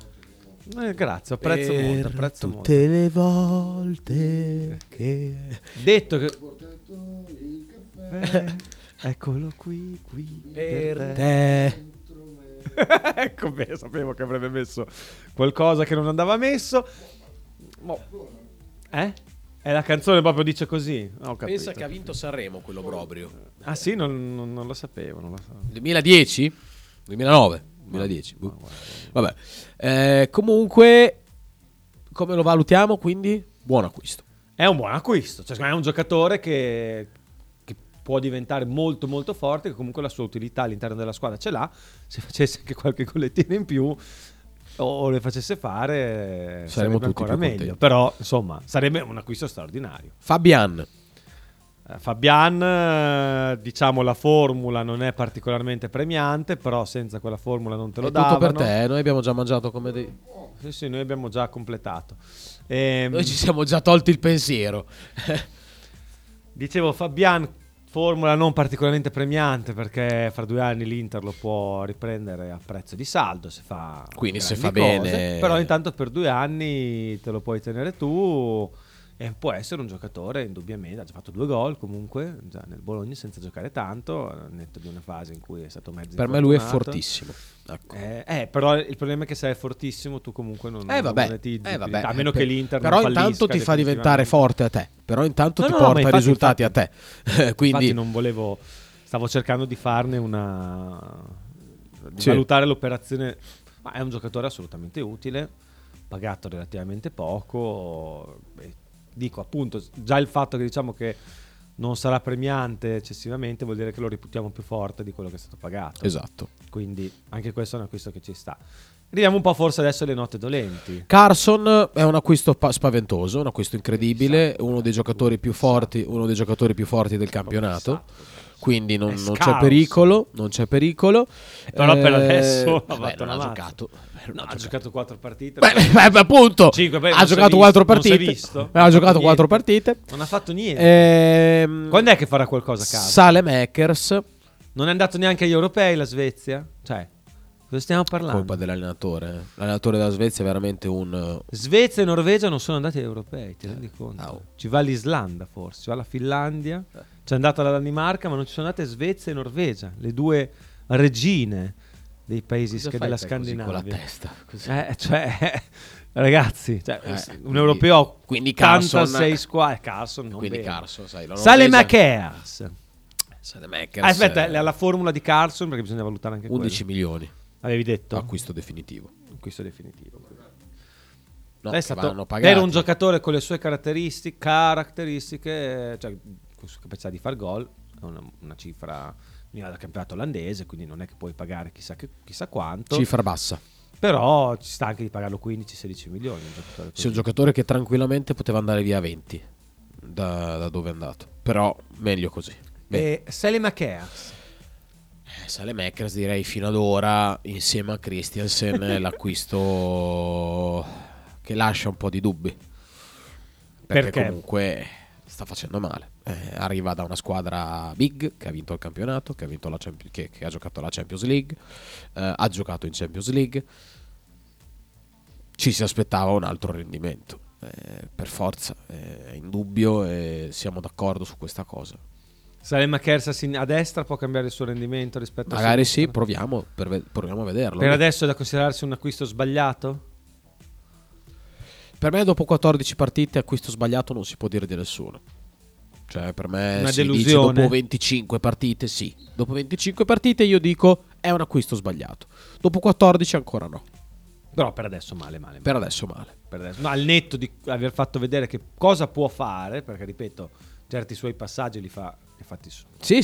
Grazie, apprezzo molto. Tutte le volte che detto che il caffè, eccolo qui per te. Ecco, beh, sapevo che avrebbe messo qualcosa che non andava messo. È la canzone proprio dice così. Pensa che ha vinto Sanremo quello proprio. Ah sì, non lo sapevo. 2010? 2009? 2010. Vabbè. Comunque, come lo valutiamo? Quindi, buon acquisto. È un buon acquisto. Cioè, è un giocatore che può diventare molto, molto forte. Che comunque la sua utilità all'interno della squadra ce l'ha. Se facesse anche qualche gollettina in più o le facesse fare, sarebbe ancora meglio. Contenti. Però, insomma, sarebbe un acquisto straordinario. Fabbian, diciamo la formula non è particolarmente premiante, però senza quella formula non te lo davano. Tutto per te, noi abbiamo già mangiato come dei... Sì, noi abbiamo già completato. Noi ci siamo già tolti il pensiero. Dicevo, Fabbian, formula non particolarmente premiante, perché fra 2 anni l'Inter lo può riprendere a prezzo di saldo, se fa bene. Però intanto per 2 anni te lo puoi tenere tu... Può essere un giocatore, indubbiamente, ha già fatto 2 gol comunque già nel Bologna senza giocare tanto, netto di una fase in cui è stato mezzo per infortunato. Me lui è fortissimo, ecco. Però il problema è che se è fortissimo tu comunque non monetizzi, a meno che l'Inter però non intanto ti fa diventare forte a te, però intanto ti porta infatti, risultati a te quindi non volevo, stavo cercando di farne una di valutare l'operazione, ma è un giocatore assolutamente utile, pagato relativamente poco. Dico appunto, già il fatto che diciamo che non sarà premiante eccessivamente vuol dire che lo reputiamo più forte di quello che è stato pagato. Esatto. Quindi anche questo è un acquisto che ci sta. Arriviamo un po' forse adesso alle note dolenti. Carson è un acquisto spaventoso, un acquisto incredibile, esatto, uno dei giocatori più forti, uno dei giocatori più forti del campionato. Quindi non c'è pericolo, non c'è pericolo. Però per adesso non ha giocato. No, ha giocato 4 partite. Appunto, 5, ha giocato 4 partite. Non si è visto? Ha giocato 4 partite. Non ha fatto niente. Quando è che farà qualcosa a caso? Saelemaekers. Non è andato neanche agli europei la Svezia? Cioè, cosa stiamo parlando? Colpa dell'allenatore. L'allenatore della Svezia è veramente un... Svezia e Norvegia non sono andati agli europei, ti rendi conto? No. Ci va l'Islanda forse, ci va la Finlandia. C'è andata la Danimarca, ma non ci sono andate Svezia e Norvegia, le due regine dei paesi della Scandinavia. Così con la testa, così. Cioè, ragazzi, cioè, un europeo, quindi Carson, 86 squadre. Carson, non quindi bene. Carson, sai, Saelemaekers. Aspetta, la formula di Carson, perché bisogna valutare anche 11 quello. Milioni. Avevi detto? Acquisto definitivo. No, è stato, era un giocatore con le sue caratteristiche, cioè capacità di far gol, è una cifra mia da campionato olandese, quindi non è che puoi pagare chissà quanto, cifra bassa, però ci sta anche di pagarlo 15-16 milioni. C'è un giocatore che tranquillamente poteva andare via 20 da dove è andato, però meglio così. Saelemaekers direi fino ad ora, insieme a Christiansen, l'acquisto che lascia un po' di dubbi, perché comunque sta facendo male. Arriva da una squadra big che ha vinto il campionato, che ha vinto la che ha giocato la Champions League, ha giocato in Champions League. Ci si aspettava un altro rendimento, per forza, è indubbio, siamo d'accordo su questa cosa. Saelemaekers a destra può cambiare il suo rendimento rispetto a magari sì, proviamo a vederlo. Per adesso è da considerarsi un acquisto sbagliato? Per me dopo 14 partite acquisto sbagliato non si può dire di nessuno. Cioè per me una delusione. Dopo 25 partite sì. Dopo 25 partite io dico è un acquisto sbagliato. Dopo 14 ancora no. Però per adesso male. Per adesso male. Per adesso. Ma al netto di aver fatto vedere che cosa può fare, perché ripeto, certi suoi passaggi li fa, infatti sì,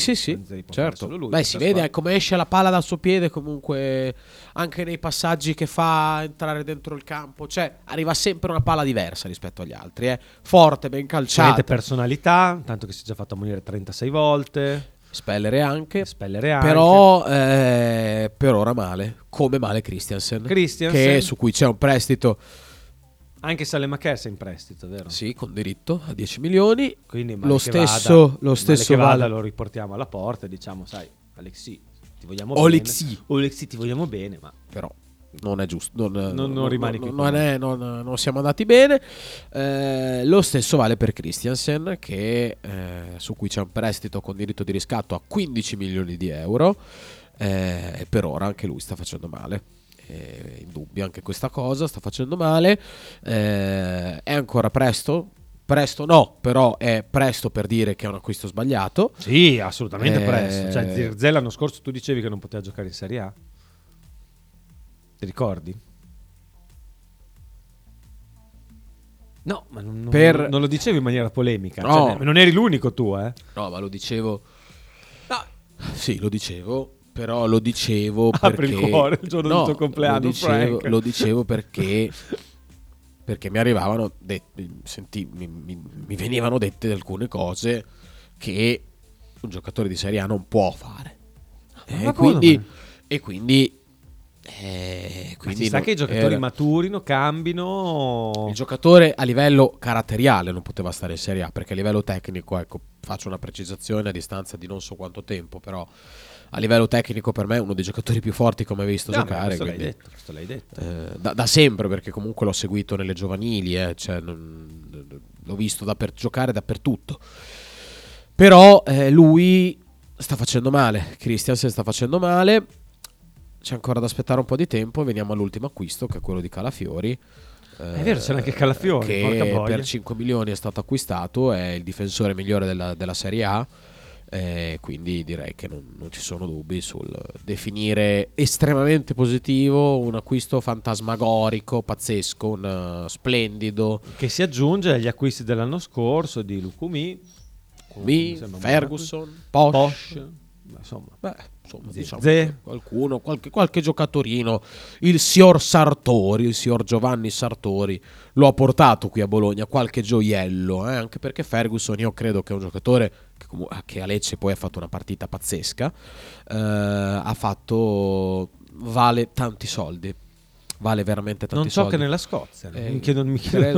certo. Lui, beh, si vede come esce la palla dal suo piede, comunque anche nei passaggi che fa entrare dentro il campo, cioè arriva sempre una palla diversa rispetto agli altri, forte, ben calciata. Avete personalità, tanto che si è già fatto ammonire 36 volte. Spellere anche. Però per ora male, come male Christiansen. Che su cui c'è un prestito. Anche Saelemaekers è in prestito, vero? Sì, con diritto a 10 milioni. Quindi lo stesso vada, lo riportiamo alla porta e diciamo, sai, Alexi, ti vogliamo bene, ma però non è giusto, non siamo andati bene. Lo stesso vale per Christiansen, che su cui c'è un prestito con diritto di riscatto a 15 milioni di euro. E per ora anche lui sta facendo male. In dubbio anche questa cosa, sta facendo male, è ancora presto no, però è presto per dire che è un acquisto sbagliato. Sì, assolutamente presto. Cioè Zirkzee l'anno scorso tu dicevi che non poteva giocare in Serie A, ti ricordi? No, ma non lo dicevi in maniera polemica, no. Cioè, non eri l'unico tu, no, ma lo dicevo, no. Sì, lo dicevo. Però lo dicevo perché... Apri il cuore il giorno del tuo compleanno, Frank. Lo dicevo perché mi arrivavano... mi venivano dette alcune cose che un giocatore di Serie A non può fare. E quindi Quindi sa che i giocatori maturino, cambino. Il giocatore a livello caratteriale non poteva stare in Serie A, perché a livello tecnico, ecco, faccio una precisazione a distanza di non so quanto tempo, però a livello tecnico per me è uno dei giocatori più forti come hai visto giocare. Questo, quindi, l'hai detto. Da sempre, perché comunque l'ho seguito nelle giovanili, cioè, l'ho visto giocare dappertutto. Però lui sta facendo male, Christiansen sta facendo male. C'è ancora da aspettare un po' di tempo. Veniamo all'ultimo acquisto, che è quello di Calafiori. È vero, c'è anche Calafiori, che per 5 milioni è stato acquistato. È il difensore migliore della Serie A, quindi direi che non ci sono dubbi sul definire estremamente positivo un acquisto fantasmagorico, pazzesco, splendido, che si aggiunge agli acquisti dell'anno scorso di Lykogiannis, Ferguson, Posch. Insomma, diciamo qualche giocatorino, il signor Sartori, il signor Giovanni Sartori lo ha portato qui a Bologna, qualche gioiello, anche perché Ferguson io credo che è un giocatore che a Lecce poi ha fatto una partita pazzesca, vale tanti soldi, vale veramente tanti soldi. Non so che nella Scozia,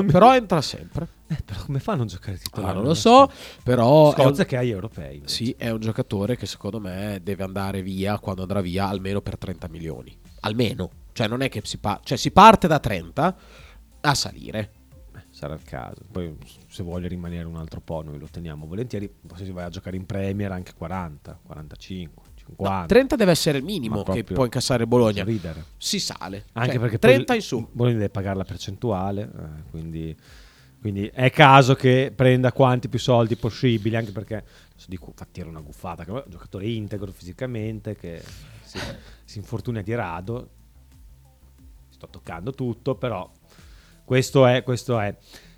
però entra sempre. Però come fa a non giocare titolare? Non lo so, però Scozia che ha gli europei. Invece. Sì, è un giocatore che secondo me deve andare via, quando andrà via, almeno per 30 milioni. Almeno, cioè non è che si parte da 30 a salire. Sarà il caso. Poi se vuole rimanere un altro po' noi lo teniamo volentieri, se si va a giocare in Premier anche 40, 45. No, 30 deve essere il minimo che può incassare Bologna. Si sale anche, cioè, perché 30 in su Bologna deve pagare la percentuale, quindi è caso che prenda quanti più soldi possibili, anche perché infatti era una guffata, che è un giocatore integro fisicamente, che si infortuna di rado. Sto toccando tutto, però questo è.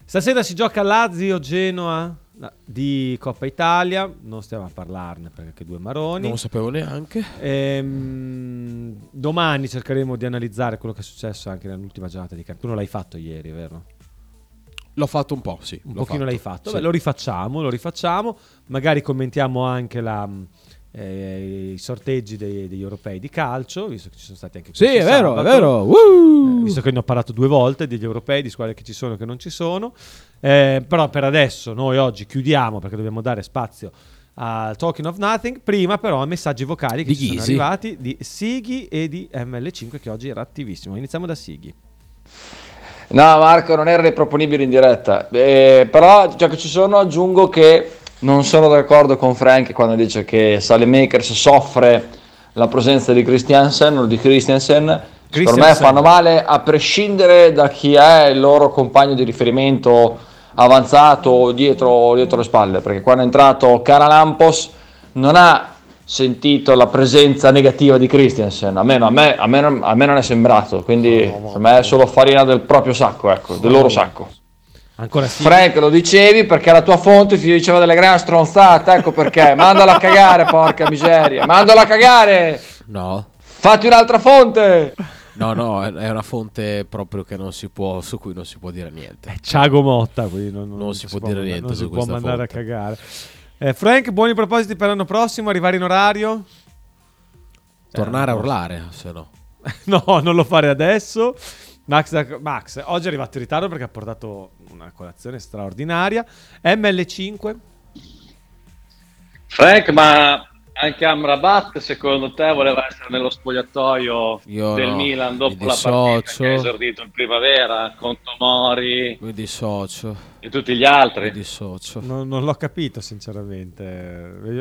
Stasera si gioca Lazio-Genoa di Coppa Italia, non stiamo a parlarne perché due maroni. Non lo sapevo neanche. Domani cercheremo di analizzare quello che è successo anche nell'ultima giornata di campionato. Tu non l'hai fatto ieri, vero? L'ho fatto un po', sì. Un pochino l'hai fatto. Sì. Beh, lo rifacciamo. Magari commentiamo anche i sorteggi degli europei di calcio, visto che ci sono stati anche questi. Sì, è vero. Visto che ne ho parlato due volte degli europei, di squadre che ci sono e che non ci sono, però per adesso noi oggi chiudiamo, perché dobbiamo dare spazio al Talking of Nothing. Prima però messaggi vocali che ci sono arrivati di Sighi e di ML5, che oggi era attivissimo. Iniziamo da Sighi. No, Marco, non era riproponibile in diretta, però già che ci sono aggiungo che non sono d'accordo con Frank quando dice che Saelemaekers soffre la presenza di Christiansen o di Christiansen. Per me fanno male a prescindere da chi è il loro compagno di riferimento avanzato o dietro le spalle, perché quando è entrato Karalampos non ha sentito la presenza negativa di Christiansen, a me non è sembrato, quindi per me è solo farina del proprio sacco, del loro sacco. Ancora sì. Frank, lo dicevi perché la tua fonte ti diceva delle gran stronzate, ecco perché. Mandala a cagare, porca miseria. Mandala a cagare. No. Fatti un'altra fonte. No, è una fonte proprio che non si può, su cui non si può dire niente. È Thiago Motta, quindi non si può dire niente. Non si può mandare a cagare. Frank, buoni propositi per l'anno prossimo, arrivare in orario. Tornare a urlare, se no. No, non lo fare adesso. Max, oggi è arrivato in ritardo perché ha portato una colazione straordinaria. ML5. Frank, ma anche Amrabat secondo te voleva essere nello spogliatoio Milan dopo la partita che ha esordito in primavera con Tomori e tutti gli altri? Non l'ho capito sinceramente,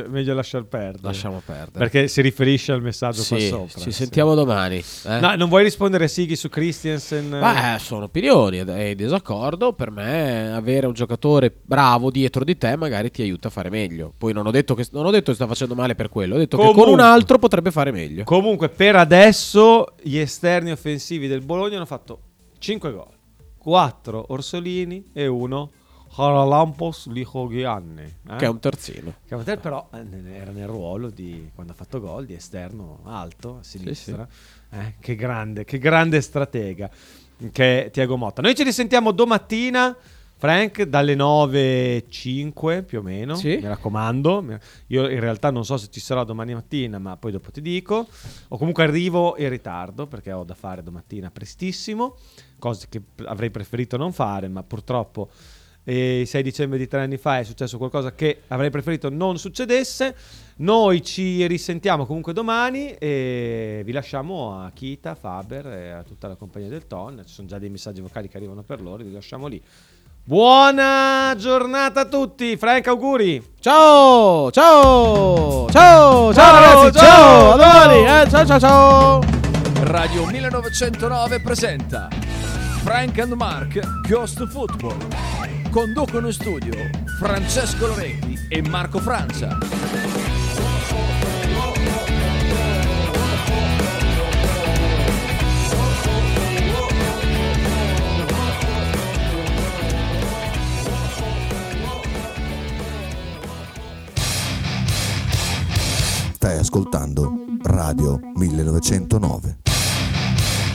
meglio lasciar perdere. Lasciamo perdere, perché si riferisce al messaggio qua sopra. Ci sentiamo domani. No, non vuoi rispondere a Sighi su Christiansen? Beh, sono opinioni e disaccordo. Per me avere un giocatore bravo dietro di te magari ti aiuta a fare meglio. Poi non ho detto che sta facendo male per quello, ho detto che con un altro potrebbe fare meglio. Comunque per adesso gli esterni offensivi del Bologna hanno fatto 5 gol, 4 Orsolini e 1 Karalampos Lykogiannis, che è un terzino, però era nel ruolo di, quando ha fatto gol, di esterno alto a sinistra. Che grande stratega che è Thiago Motta. Noi ci risentiamo domattina Frank dalle 9:05 più o meno, sì. Mi raccomando, io in realtà non so se ci sarò domani mattina, ma poi dopo ti dico, o comunque arrivo in ritardo perché ho da fare domattina prestissimo, cose che avrei preferito non fare, ma purtroppo il 6 dicembre di 3 anni fa è successo qualcosa che avrei preferito non succedesse. Noi ci risentiamo comunque domani e vi lasciamo a Kita, Faber e a tutta la compagnia del Ton, ci sono già dei messaggi vocali che arrivano per loro, vi lasciamo lì. Buona giornata a tutti, Frank auguri. Ciao, ciao, ciao, ciao, ciao ragazzi, ciao, a domani, ciao, ciao, ciao. Radio 1909 presenta Frank and Mark Go to Football. Conducono in studio Francesco Loretti e Marco Francia. Stai ascoltando Radio 1909.